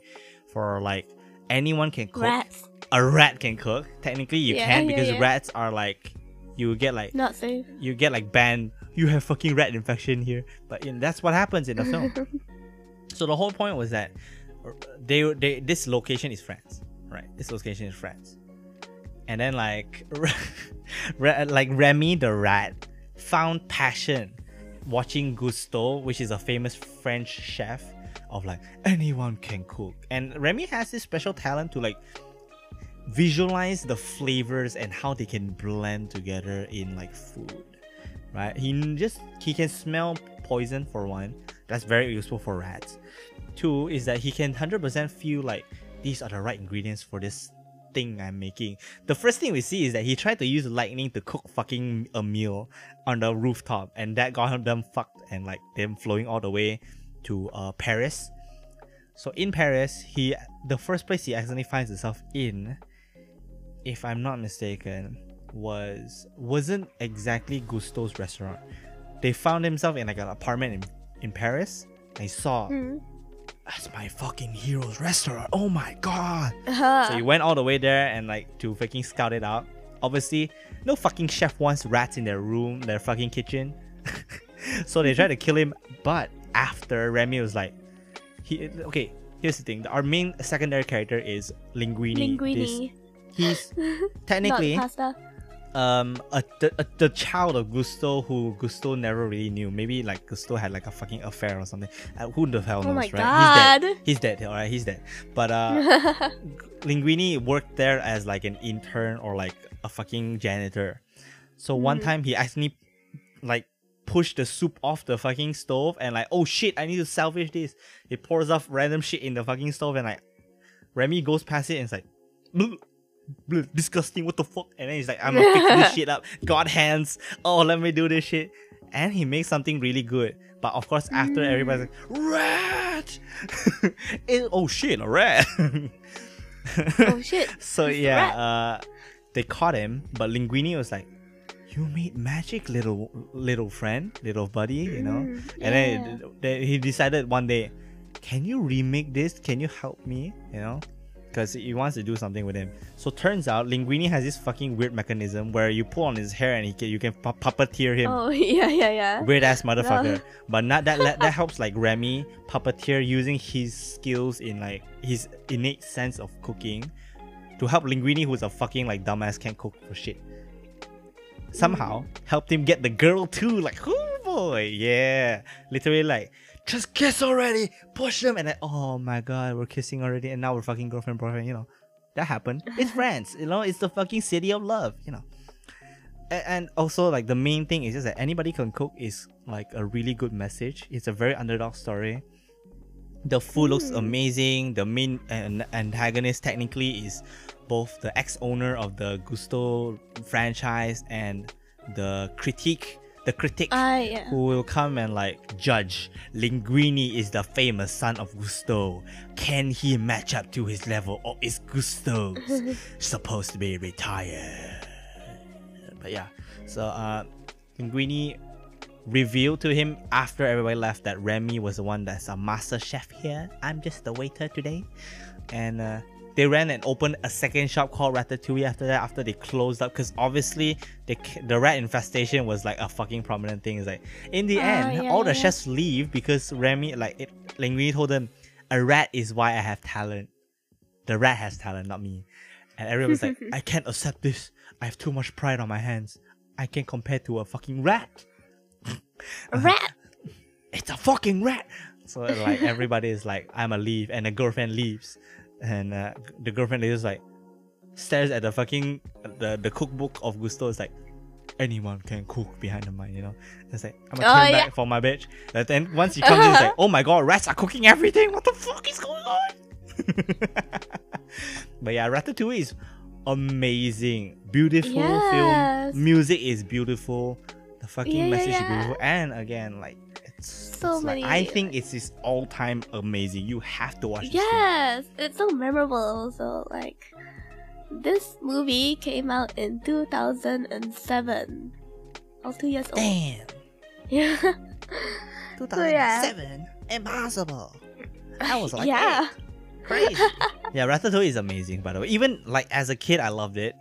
for like anyone can cook. Rats. A rat can cook. Technically, you yeah, can't yeah, because yeah. rats are like you get like not safe. You get like banned. You have fucking rat infection here, but you know, that's what happens in the film. So the whole point was that they they this location is France, right? This location is France, and then like like Remy the rat found passion watching Gusteau, which is a famous French chef, of like anyone can cook, and Remy has this special talent to like visualize the flavors and how they can blend together in like food, right? He just he can smell poison for one. That's very useful for rats. Two is that he can one hundred percent feel like these are the right ingredients for this thing I'm making. The first thing we see is that he tried to use lightning to cook fucking a meal on the rooftop, and that got them fucked and like them flowing all the way to uh, Paris. So in Paris, he the first place he accidentally finds himself in, if I'm not mistaken, was wasn't exactly Gusteau's restaurant. They found himself in like an apartment in in Paris, I saw mm. that's my fucking hero's restaurant. Oh my god! Uh-huh. So he went all the way there and like to fucking scout it out. Obviously, no fucking chef wants rats in their room, their fucking kitchen. So they tried to kill him, but after Remy was like, he okay. Here's the thing: our main secondary character is Linguini. Linguini. This, he's technically not pasta. Um, a, a, the child of Gusteau who Gusteau never really knew. Maybe like Gusteau had like a fucking affair or something. Uh, who the hell knows, oh my right? God. He's dead. He's dead. All right, he's dead. But uh, Linguini worked there as like an intern or like a fucking janitor. So mm. one time he actually like pushed the soup off the fucking stove and like, oh shit, I need to salvage this. He pours off random shit in the fucking stove and like Remy goes past it and it's like, bleh. Disgusting, what the fuck? And then he's like, I'm gonna fix this shit up. God hands. Oh, let me do this shit. And he makes something really good. But of course, after mm. everybody's like, rat! it, oh shit, a rat! oh shit. So it's yeah, uh, they caught him, but Linguini was like, you made magic, little little friend, little buddy, you know? Mm, yeah. And then, then he decided one day, can you remake this? Can you help me? You know? Because he wants to do something with him. So turns out Linguini has this fucking weird mechanism where you pull on his hair and he can, you can pu puppeteer him. Oh yeah, yeah, yeah. Weird ass motherfucker. No. But not that that helps like Remy puppeteer using his skills in like his innate sense of cooking to help Linguini, who's a fucking like dumbass can't cook for shit. Somehow mm. helped him get the girl too. Like oh boy, yeah, literally like. Just kiss already! Push them! And then, oh my god, we're kissing already and now we're fucking girlfriend, boyfriend, you know. That happened. It's France, you know, it's the fucking city of love, you know. And, and also, like, the main thing is just that anybody can cook is, like, a really good message. It's a very underdog story. The food looks amazing. The main an antagonist, technically, is both the ex-owner of the Gusteau franchise and the critique. The critic uh, yeah. who will come and like judge Linguini is the famous son of Gusteau. Can he match up to his level, or is Gusteau supposed to be retired? But yeah, so uh, Linguini revealed to him after everybody left that Remy was the one that's a master chef here. I'm just the waiter today, and uh, they ran and opened a second shop called Ratatouille after that, after they closed up, because obviously they, the rat infestation was like a fucking prominent thing. It's like, in the uh, end, yeah, all yeah. the chefs leave because Remy, like, it, Linguini told them, a rat is why I have talent. The rat has talent, not me. And everyone was like, I can't accept this. I have too much pride on my hands. I can't compare to a fucking rat. A rat? It's a fucking rat. So, like, everybody is like, I'm a leave, and the girlfriend leaves. And uh, the girlfriend is like stares at the fucking the, the cookbook of Gusteau. It's like anyone can cook behind the mind, you know. It's like I'm gonna oh, turn yeah. back for my bitch. And then once he comes in, it's like oh my god, rats are cooking everything. What the fuck is going on? But yeah, Ratatouille is amazing. Beautiful yes. film. Music is beautiful. The fucking yeah, message yeah. is beautiful. And again, like, it's so it's many. Like, I think it's this all-time amazing. You have to watch this Yes. Film. It's so memorable. So, like, this movie came out in two thousand seven. I was two years old. Damn. Yeah. two thousand seven. So, yeah. Impossible. I was like, yeah. Hey. Crazy. Yeah, Ratatouille is amazing, by the way. Even like as a kid, I loved it.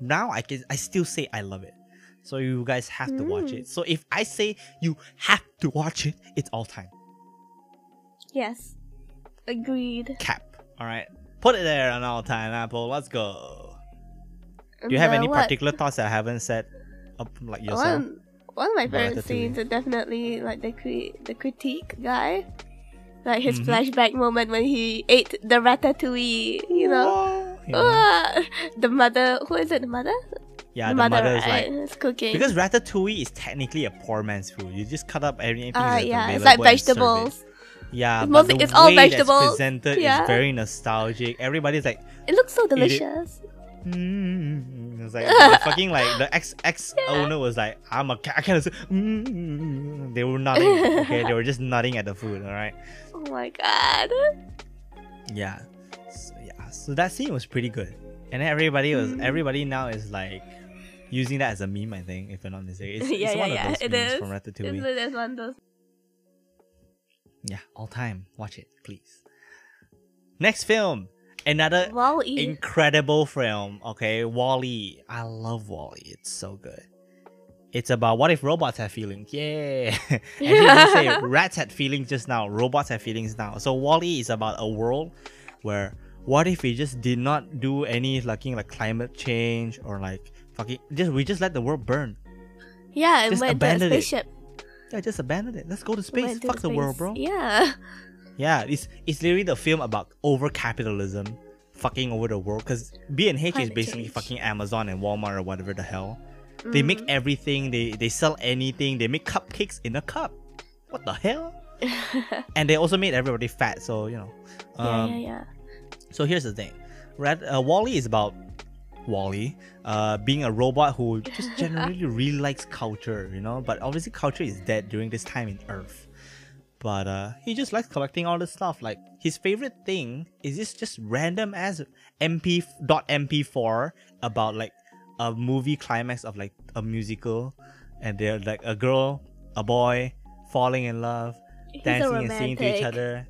Now I can, I still say I love it. So you guys have mm. to watch it. So if I say you have to watch it, it's all time. Yes, agreed. Cap. All right, put it there on all time. Apple, let's go. Do you the have any what? particular thoughts that I haven't said? Up like yourself. One, one of my favorite scenes is definitely like the cre- the critique guy. Like his mm-hmm. flashback moment when he ate the ratatouille, you know? Yeah. Uh, the mother, who is it, the mother? Yeah, the, the mother, mother is right, like... is cooking. Because ratatouille is technically a poor man's food. You just cut up everything uh, yeah, it's like vegetables. It. Yeah, it's but mostly, the it's way all vegetables. That's presented yeah. is very nostalgic. Everybody's like... It looks so delicious. It. Mm-hmm. It's like, the fucking like, the ex-ex-owner yeah. was like, I'm a cat, I can't... Mm-hmm. They were nodding, okay? They were just nodding at the food, alright? Oh my god. Yeah. So, yeah. So that scene was pretty good. And then everybody was mm. everybody now is like using that as a meme, I think, if I'm not mistaken. It's, yeah, it's yeah, one yeah. of those it memes is. from Ratatouille. It is one of those. Yeah, all time. Watch it, please. Next film. Another WALL-E. incredible film. Okay, WALL-E. I love WALL-E. It's so good. It's about what if robots have feelings. Yeah. And you didn't say rats had feelings just now. Robots have feelings now. So WALL-E is about a world where what if we just did not do any fucking like climate change or like fucking just we just let the world burn. Yeah, and just went abandon to a spaceship. It. Yeah, just abandon it. Let's go to space. Fuck to the space. world, bro. Yeah. Yeah, it's it's literally the film about over capitalism fucking over the world because B and H is basically change. fucking Amazon and Walmart or whatever the hell. They make everything, they, they sell anything, they make cupcakes in a cup. What the hell? And they also made everybody fat, so, you know. Um, yeah, yeah, yeah. So here's the thing. Rat, uh, WALL-E is about WALL-E uh, being a robot who just generally really likes culture, you know. But obviously culture is dead during this time in Earth. But uh, he just likes collecting all this stuff. Like, his favorite thing is this just random ass M P dot M P four about, like, a movie climax of like a musical, and they're like a girl, a boy falling in love, he's dancing and singing to each other.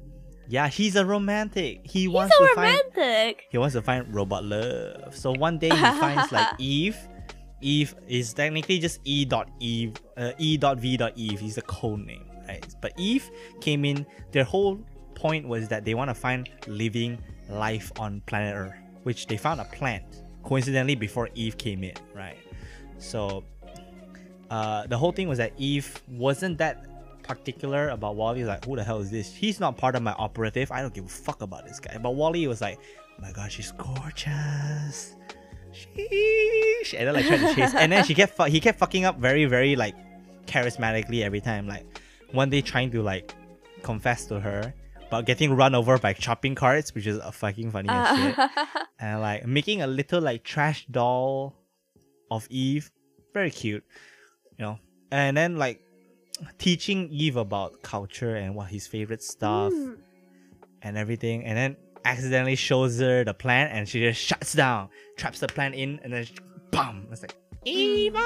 Yeah, he's a romantic. He he's wants a to romantic. find he wants to find robot love. So one day he finds like Eve. Eve is technically just E dot Eve, uh, E dot V dot Eve. He's a code name, right? But Eve came in. Their whole point was that they want to find living life on planet Earth, which they found a plant. Coincidentally, before Eve came in, right? So, uh, the whole thing was that Eve wasn't that particular about WALL-E. Like, who the hell is this? He's not part of my operative. I don't give a fuck about this guy. But WALL-E was like, oh my god, she's gorgeous. Sheesh. And then like tried to chase. And then she kept fu- he kept fucking up very, very like charismatically every time. Like one day trying to like confess to her. But getting run over by shopping carts, which is a fucking funny uh, shit. And like making a little like trash doll of Eve. Very cute. You know. And then like teaching Eve about culture and what his favorite stuff mm. and everything. And then accidentally shows her the plant and she just shuts down, traps the plant in, and then BAM! It's like Eva,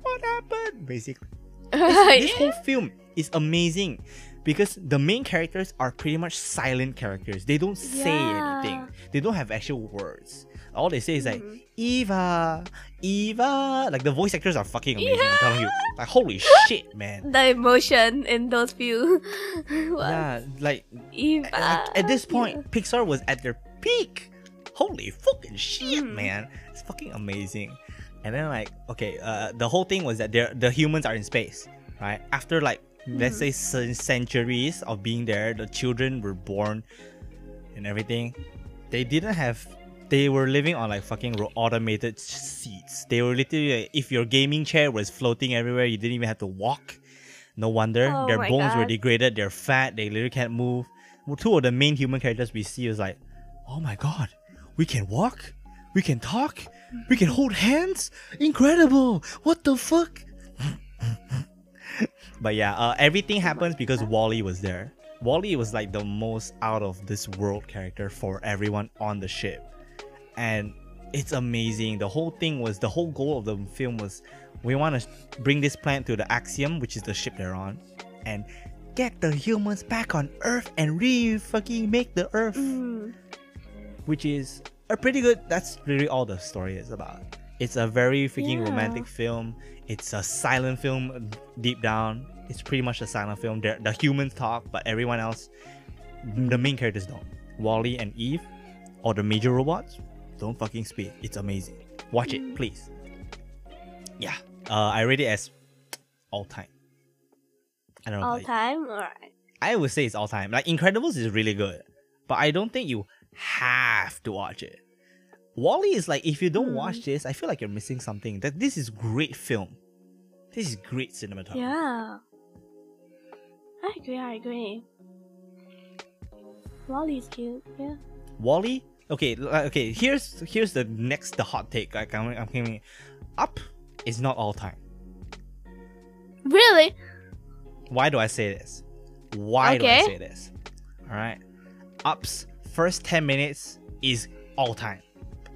what happened? Basically. This, this whole film is amazing. Because the main characters are pretty much silent characters. They don't say yeah. anything. They don't have actual words. All they say is mm-hmm. like, Eva, Eva. Like, the voice actors are fucking amazing, yeah. I'm telling you. Like, holy shit, man. The emotion in those few words. Yeah, like, Eva. At, at this point, yeah. Pixar was at their peak. Holy fucking shit, mm. man. It's fucking amazing. And then, like, okay, uh, the whole thing was that the humans are in space, right? After, like, let's say centuries of being there, the children were born and everything. They didn't have... They were living on like fucking automated seats. They were literally... Like, if your gaming chair was floating everywhere, you didn't even have to walk. No wonder. Oh their bones God. were degraded. They're fat. They literally can't move. Well, two of the main human characters we see is like, oh my god, We can walk, we can talk, we can hold hands. Incredible! What the fuck? But yeah, uh, everything happens because WALL-E was there. WALL-E was like the most out of this world character for everyone on the ship, and it's amazing. The whole thing was, the whole goal of the film was, we want to bring this planet to the Axiom, which is the ship they're on, and get the humans back on Earth and re-fucking make the Earth. Mm. Which is a pretty good, that's really all the story is about. It's a very freaking yeah. romantic film. It's a silent film deep down. It's pretty much a silent film. They're, the humans talk, but everyone else, the main characters don't. WALL-E and Eve, or the major robots, don't fucking speak. It's amazing. Watch it, please. Yeah. Uh, I rate it as all time. I don't know. All time? Alright. I would say it's all time. Like, Incredibles is really good, but I don't think you have to watch it. WALL-E is like, if you don't mm. watch this, I feel like you're missing something. That This is great film. This is great cinematography. Yeah. I agree, I agree. WALL-E is cute, yeah. WALL-E? Okay, okay. Here's here's the next the hot take. Like I'm, I'm coming. Up is not all time. Really? Why do I say this? Why okay. do I say this? All right. Up's first ten minutes is all time.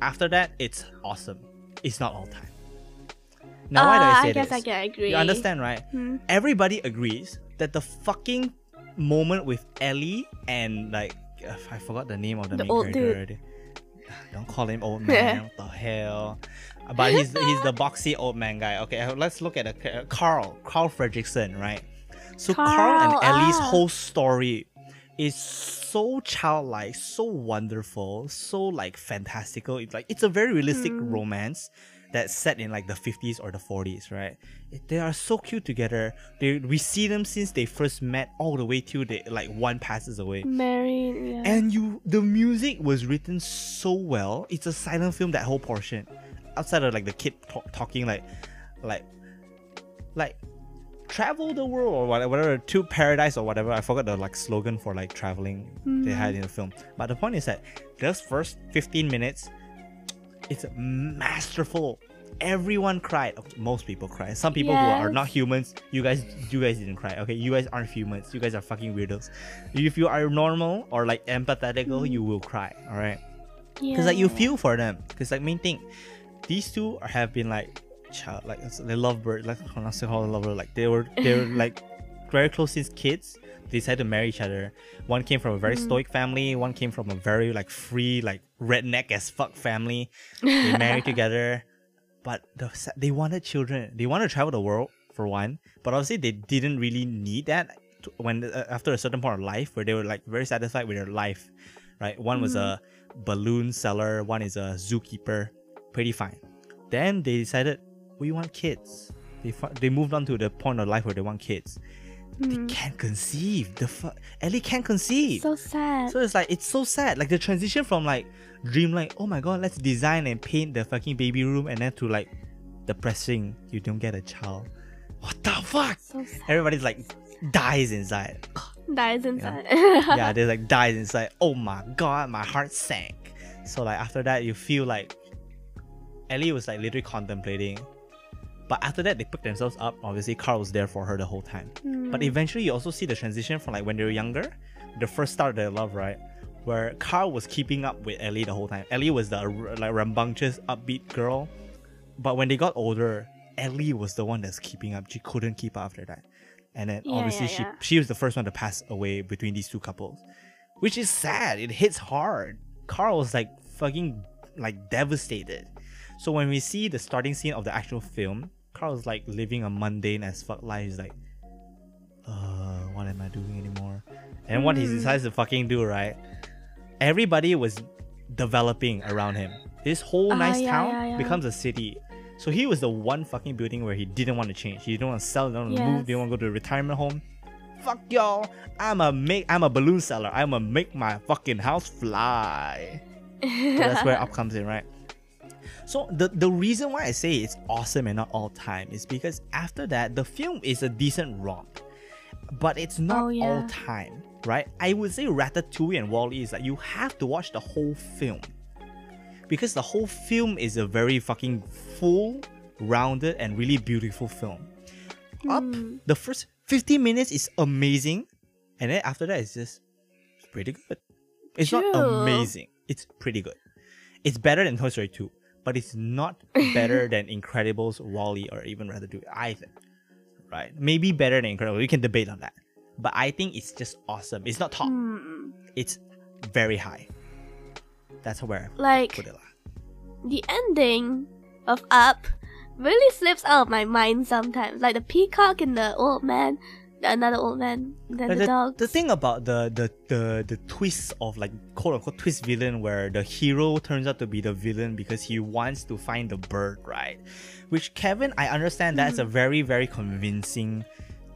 After that, it's awesome. It's not all time. Now, uh, why do I say this? I guess this? I can agree. You understand, right? Hmm. Everybody agrees that the fucking moment with Ellie and like. I forgot the name of the, the main old character dude. Already. Don't call him old man. What the hell? But he's he's the boxy old man guy. Okay, let's look at a, Carl. Carl Fredrickson, right? So Carl, Carl and Ellie's ah. whole story is so childlike, so wonderful, so like fantastical. It's like it's a very realistic mm. romance that's set in like the fifties or the forties, right? They are so cute together. They we see them since they first met all the way till they like one passes away. Married, yeah. And you, the music was written so well. It's a silent film. That whole portion, outside of like the kid talk, talking, like, like, like, travel the world or whatever to paradise or whatever. I forgot the like slogan for like traveling mm. they had in the film. But the point is that this first fifteen minutes. It's masterful. Everyone cried. Okay, most people cried. Some people yes. who are not humans, you guys, you guys didn't cry. Okay, you guys aren't humans. You guys are fucking weirdos. If you are normal or like empathetical, mm. you will cry. All right, because yeah. like you feel for them. Because like main thing, these two have been like, child, like they love bird, like not so called lover. Like they were, they were like very close since kids. They decided to marry each other. One came from a very mm. stoic family. One came from a very like free, like redneck as fuck family. They married together, but the, they wanted children. They wanted to travel the world for one, but obviously they didn't really need that to, when uh, after a certain point of life where they were like very satisfied with their life, right? One mm. was a balloon seller. One is a zookeeper. Pretty fine. Then they decided we want kids. They they moved on to the point of life where they want kids. They can't conceive. The fu- Ellie can't conceive. So sad. So it's like, it's so sad. Like the transition from like dream, like, oh my god, let's design and paint the fucking baby room, and then to like depressing, you don't get a child. What the fuck? So sad. Everybody's like dies inside. Dies inside. You know? Yeah, there's like dies inside. Oh my god, my heart sank. So like after that, you feel like Ellie was like literally contemplating. But after that, they picked themselves up. Obviously, Carl was there for her the whole time. Mm. But eventually, you also see the transition from like when they were younger, the first start of their love, right? Where Carl was keeping up with Ellie the whole time. Ellie was the like rambunctious, upbeat girl. But when they got older, Ellie was the one that's keeping up. She couldn't keep up after that. And then yeah, obviously, yeah, yeah. she she was the first one to pass away between these two couples. Which is sad. It hits hard. Carl was like fucking like devastated. So when we see the starting scene of the actual film, Carl's like living a mundane as fuck life. He's like, uh, what am I doing anymore? And mm. what he decides to fucking do, right? Everybody was developing around him. This whole uh, nice yeah, town yeah, yeah. becomes a city. So he was the one fucking building where he didn't want to change. He didn't want to sell, he didn't want to yes. move, he didn't want to go to a retirement home. Fuck y'all. I'm a make I'm a balloon seller. I'm a make my fucking house fly. So that's where Up comes in, right? So the, the reason why I say it's awesome and not all time is because after that, the film is a decent romp. But it's not oh, yeah. all time, right? I would say Ratatouille and WALL-E is like you have to watch the whole film. because the whole film is a very fucking full, rounded, and really beautiful film. Mm. Up, the first fifteen minutes is amazing, and then after that, it's just pretty good. It's True. Not amazing. It's pretty good. It's better than Toy Story two, but it's not better than Incredibles, WALL-E, or even Ratatouille, I think. Right? Maybe better than Incredibles. We can debate on that. But I think it's just awesome. It's not top. Mm. It's very high. That's where like, I put it. The ending of Up really slips out of my mind sometimes. Like the peacock and the old man, another old man, then the, the dog. The thing about the the, the the twist of like quote unquote twist villain where the hero turns out to be the villain because he wants to find the bird, right? Which Kevin, I understand that's mm. a very, very convincing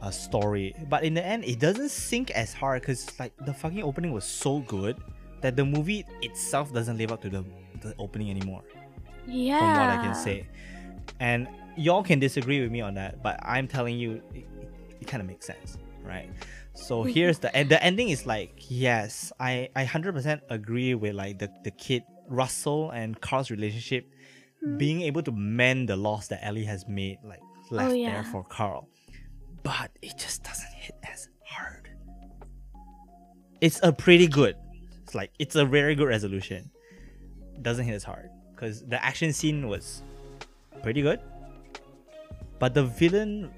uh, story. But in the end, it doesn't sink as hard because like the fucking opening was so good that the movie itself doesn't live up to the, the opening anymore. Yeah. From what I can say. And y'all can disagree with me on that, but I'm telling you, it, it, it kind of makes sense, right? So here's the end. The ending is like, yes, I, I one hundred percent agree with like the, the kid, Russell and Carl's relationship, mm. being able to mend the loss that Ellie has made, like left oh, yeah. there for Carl. But it just doesn't hit as hard. It's a pretty good. It's like, it's a very good resolution. Doesn't hit as hard. Because the action scene was pretty good. But the villain...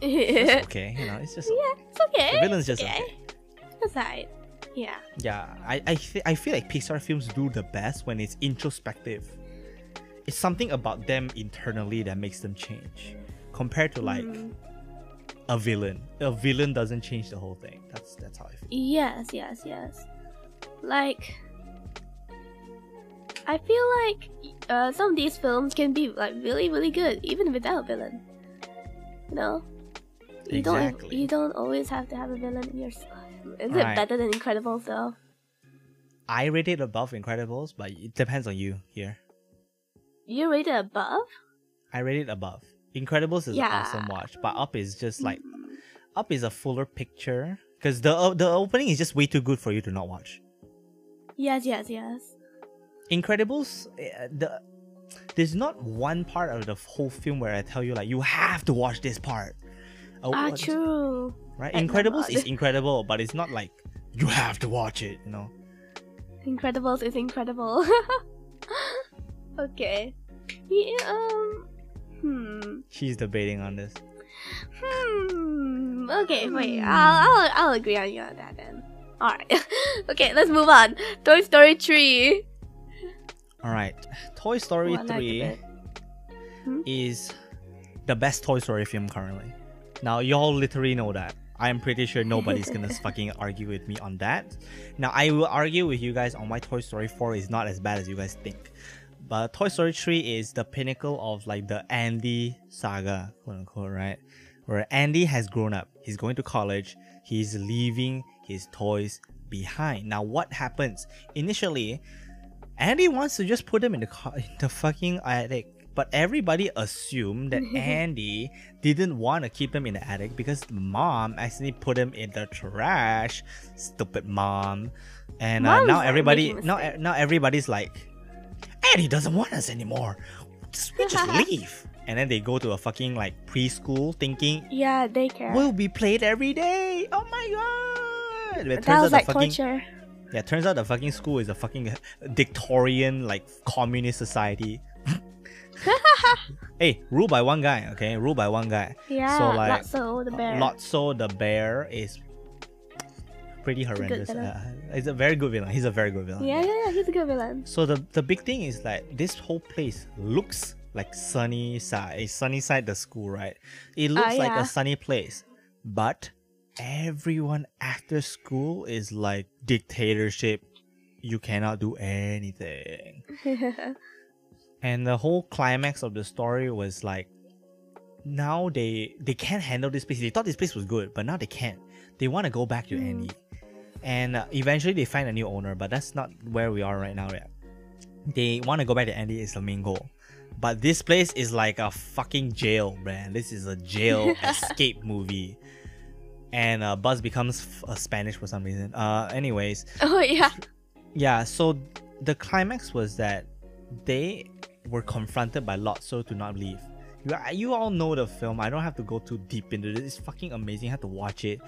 it's just okay, you know, it's just... yeah, it's okay. The villain's just okay. okay. Aside. Yeah. Yeah, I I, th- I feel like Pixar films do the best when it's introspective. It's something about them internally that makes them change. Compared to like... Mm. A villain. A villain doesn't change the whole thing. That's that's how I feel. Yes, yes, yes. Like, I feel like uh, some of these films can be like really, really good even without a villain. You know, you exactly. don't you don't always have to have a villain in your life. Is right. it better than Incredibles though? I rate it above Incredibles, but it depends on you here. You rate it above? I rate it above. Incredibles is yeah. an awesome watch, but Up is just like, mm. Up is a fuller picture because the uh, the opening is just way too good for you to not watch. Yes, yes, yes. Incredibles, uh, the there's not one part of the whole film where I tell you like you have to watch this part. Uh, ah, watch, true. Right, I Incredibles is incredible, but it's not like you have to watch it. You know, Incredibles is incredible. Okay, yeah, um. Hmm. She's debating on this. Hmm. Okay, wait. I'll, I'll, I'll agree on you on that then. Alright. Okay, let's move on. Toy Story three. Alright. Toy Story oh, three hmm? is the best Toy Story film currently. Now, y'all literally know that. I'm pretty sure nobody's gonna fucking argue with me on that. Now, I will argue with you guys on why Toy Story four is not as bad as you guys think. But Toy Story three is the pinnacle of like the Andy saga, quote unquote, right? Where Andy has grown up. He's going to college. He's leaving his toys behind. Now what happens? Initially, Andy wants to just put them in the, co- in the fucking attic. But everybody assumed that Andy didn't want to keep them in the attic because mom accidentally put them in the trash. Stupid mom. And uh, now everybody, now, now everybody's like... Andy doesn't want us anymore. We just leave. And then they go to a fucking like preschool thinking, yeah, daycare. We'll be played every day. Oh my god. It that was like fucking, torture. Yeah, it turns out the fucking school is a fucking dictatorian like communist society. Hey, ruled by one guy, okay? Ruled by one guy. Yeah, so, like, Lotso the bear. Lotso the bear is pretty horrendous. Uh, he's a very good villain. He's a very good villain. Yeah, yeah, yeah. He's a good villain. So the, the big thing is like this whole place looks like Sunnyside. Sunnyside, the school, right? It looks uh, yeah. like a sunny place, but everyone after school is like dictatorship. You cannot do anything. And the whole climax of the story was like, now they they can't handle this place. They thought this place was good, but now they can't. They want to go back to mm. Andy. And uh, eventually they find a new owner, but that's not where we are right now yet. They want to go back to Andy, is the main goal. But this place is like a fucking jail, man. This is a jail escape movie. and uh, Buzz becomes f- uh, Spanish for some reason. Uh, anyways. Oh, yeah. Yeah, so the climax was that they were confronted by Lotso to not leave. You, you all know the film. I don't have to go too deep into this. It's fucking amazing. You have to watch it.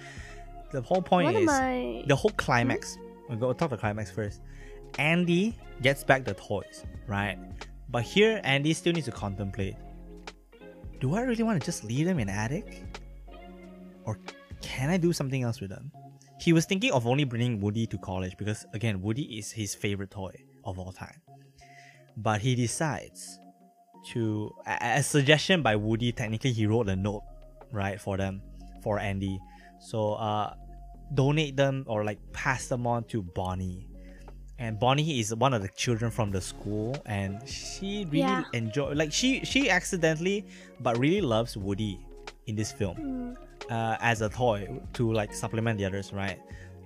The whole point what is... I... The whole climax... Hmm? We'll go talk the climax first. Andy gets back the toys, right? But here, Andy still needs to contemplate. Do I really want to just leave them in the attic? Or can I do something else with them? He was thinking of only bringing Woody to college because, again, Woody is his favorite toy of all time. But he decides to... As a suggestion by Woody, technically he wrote a note, right, for them, for Andy. So, uh... donate them or like pass them on to Bonnie, and Bonnie is one of the children from the school, and she really yeah. enjoy like she she accidentally but really loves Woody in this film mm. uh, as a toy to like supplement the others, right?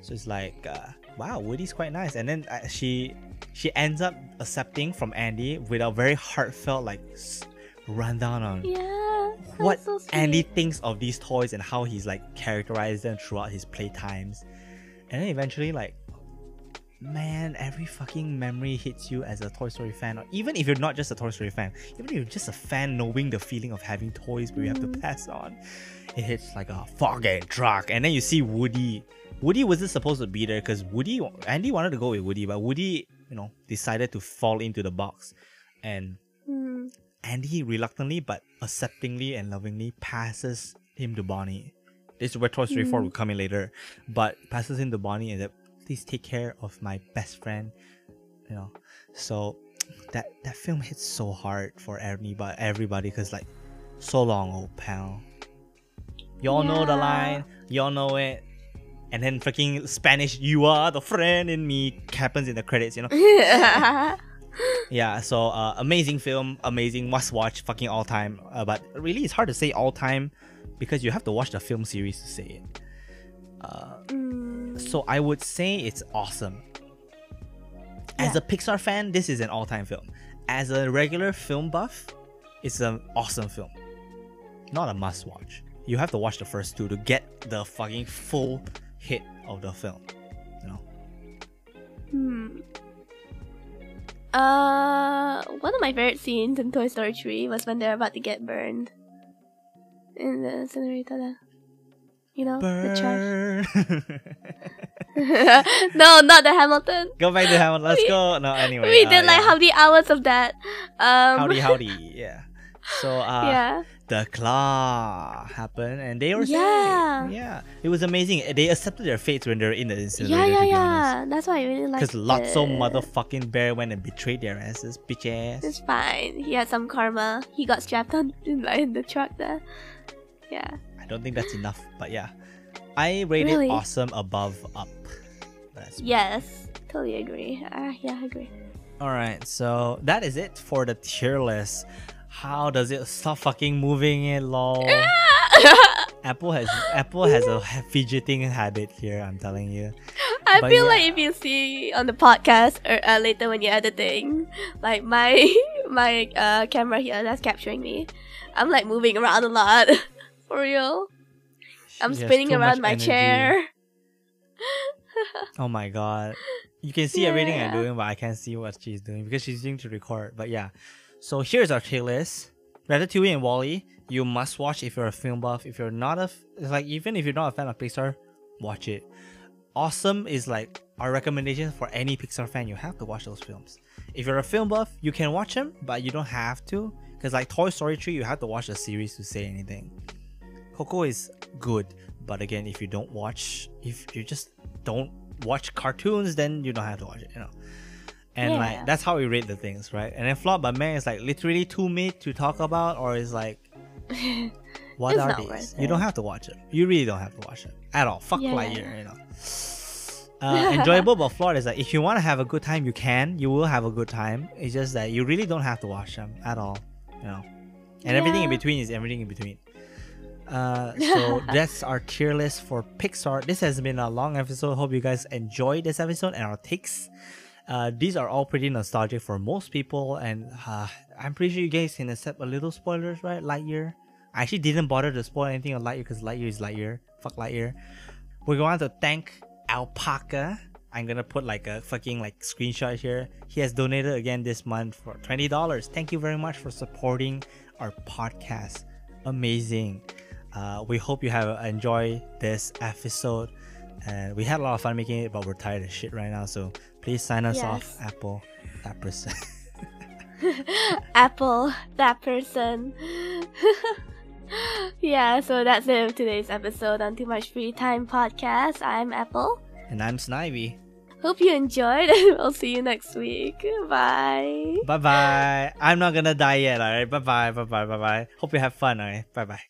So it's like uh, wow, Woody's quite nice, and then uh, she she ends up accepting from Andy with a very heartfelt like rundown on yeah. what so Andy thinks of these toys and how he's like characterized them throughout his playtimes. And then eventually, like, man, every fucking memory hits you as a Toy Story fan, or even if you're not just a Toy Story fan, even if you're just a fan knowing the feeling of having toys but mm. you have to pass on, it hits like a fucking truck. And then you see Woody. Woody wasn't supposed to be there because Woody Andy wanted to go with Woody, but Woody, you know, decided to fall into the box, and mm. Andy reluctantly but acceptingly and lovingly passes him to Bonnie. This is where Toy Story mm. four will come in later, but passes him to Bonnie and said, please take care of my best friend, you know. So that that film hits so hard for everybody, everybody, because like, so long, old pal. Y'all yeah. know the line, y'all know it. And then freaking Spanish, you are the friend in me, happens in the credits, you know. Yeah, so uh, amazing film, amazing, must watch, fucking all time. Uh, but really, it's hard to say all time because you have to watch the film series to say it. Uh, mm. So I would say it's awesome. As yeah. a Pixar fan, this is an all-time film. As a regular film buff, it's an awesome film. Not a must-watch. You have to watch the first two to get the fucking full hit of the film. You know? Hmm. Uh, one of my favorite scenes in Toy Story three was when they're about to get burned in the incinerator. You know, burn. The trash. No, not the Hamilton. Go back to Hamilton. Let's we, go. No, anyway, we uh, did like yeah. howdy hours of that. Um, howdy, howdy. Yeah. So uh, yeah. the claw happened, and they were yeah, saved. yeah. It was amazing. They accepted their fates when they were in the incinerator. Yeah, yeah, yeah. That's why I really liked it. Because Lotso motherfucking bear went and betrayed their asses, bitch ass. It's fine. He had some karma. He got strapped on in, like, in the truck there. Yeah. I don't think that's enough, but yeah, I rated really? awesome above up. That's yes, totally agree. Uh, yeah, I agree. All right, so that is it for the tier list. How does it stop fucking moving it, lol? Apple has Apple has a fidgeting habit here, I'm telling you. I but feel yeah. like if you see on the podcast or uh, later when you're editing, like my my uh, camera here that's capturing me, I'm like moving around a lot. For real, I'm she spinning around my energy. chair. Oh my god, you can see yeah. everything I'm doing, but I can't see what she's doing because she's doing to record. But yeah. So here's our tier list. Ratatouille and WALL-E, you must watch if you're a film buff. If you're not a... F- like, even if you're not a fan of Pixar, watch it. Awesome is like our recommendation for any Pixar fan. You have to watch those films. If you're a film buff, you can watch them, but you don't have to. Because like Toy Story three, you have to watch the series to say anything. Coco is good, but again, if you don't watch... If you just don't watch cartoons, then you don't have to watch it, you know. And yeah. like that's how we rate the things, right? And then flop by man is like literally too mid to talk about, or is like, what are these? You don't have to watch it. You really don't have to watch it at all. Fuck yeah. Lightyear, you know. Uh, enjoyable but flawed is like if you want to have a good time, you can. You will have a good time. It's just that you really don't have to watch them at all, you know. And yeah. everything in between is everything in between. Uh, so that's our tier list for Pixar. This has been a long episode. Hope you guys enjoyed this episode and our takes. Uh, these are all pretty nostalgic for most people, and uh, I'm pretty sure you guys can accept a little spoilers, right? Lightyear, I actually didn't bother to spoil anything on Lightyear because Lightyear is Lightyear. Fuck Lightyear. We're going to thank Alpaca. I'm gonna put like a fucking like screenshot here. He has donated again this month for twenty dollars. Thank you very much for supporting our podcast. Amazing. Uh, we hope you have enjoyed this episode. And we had a lot of fun making it, but we're tired of shit right now. So please sign us yes. off, Apple, that person. Apple, that person. Yeah, so that's it for today's episode on Too Much Free Time Podcast. I'm Apple. And I'm Snivy. Hope you enjoyed, and we'll see you next week. Bye. Bye bye. I'm not gonna die yet, alright? Bye bye, bye bye, bye bye. Hope you have fun, alright? Bye bye.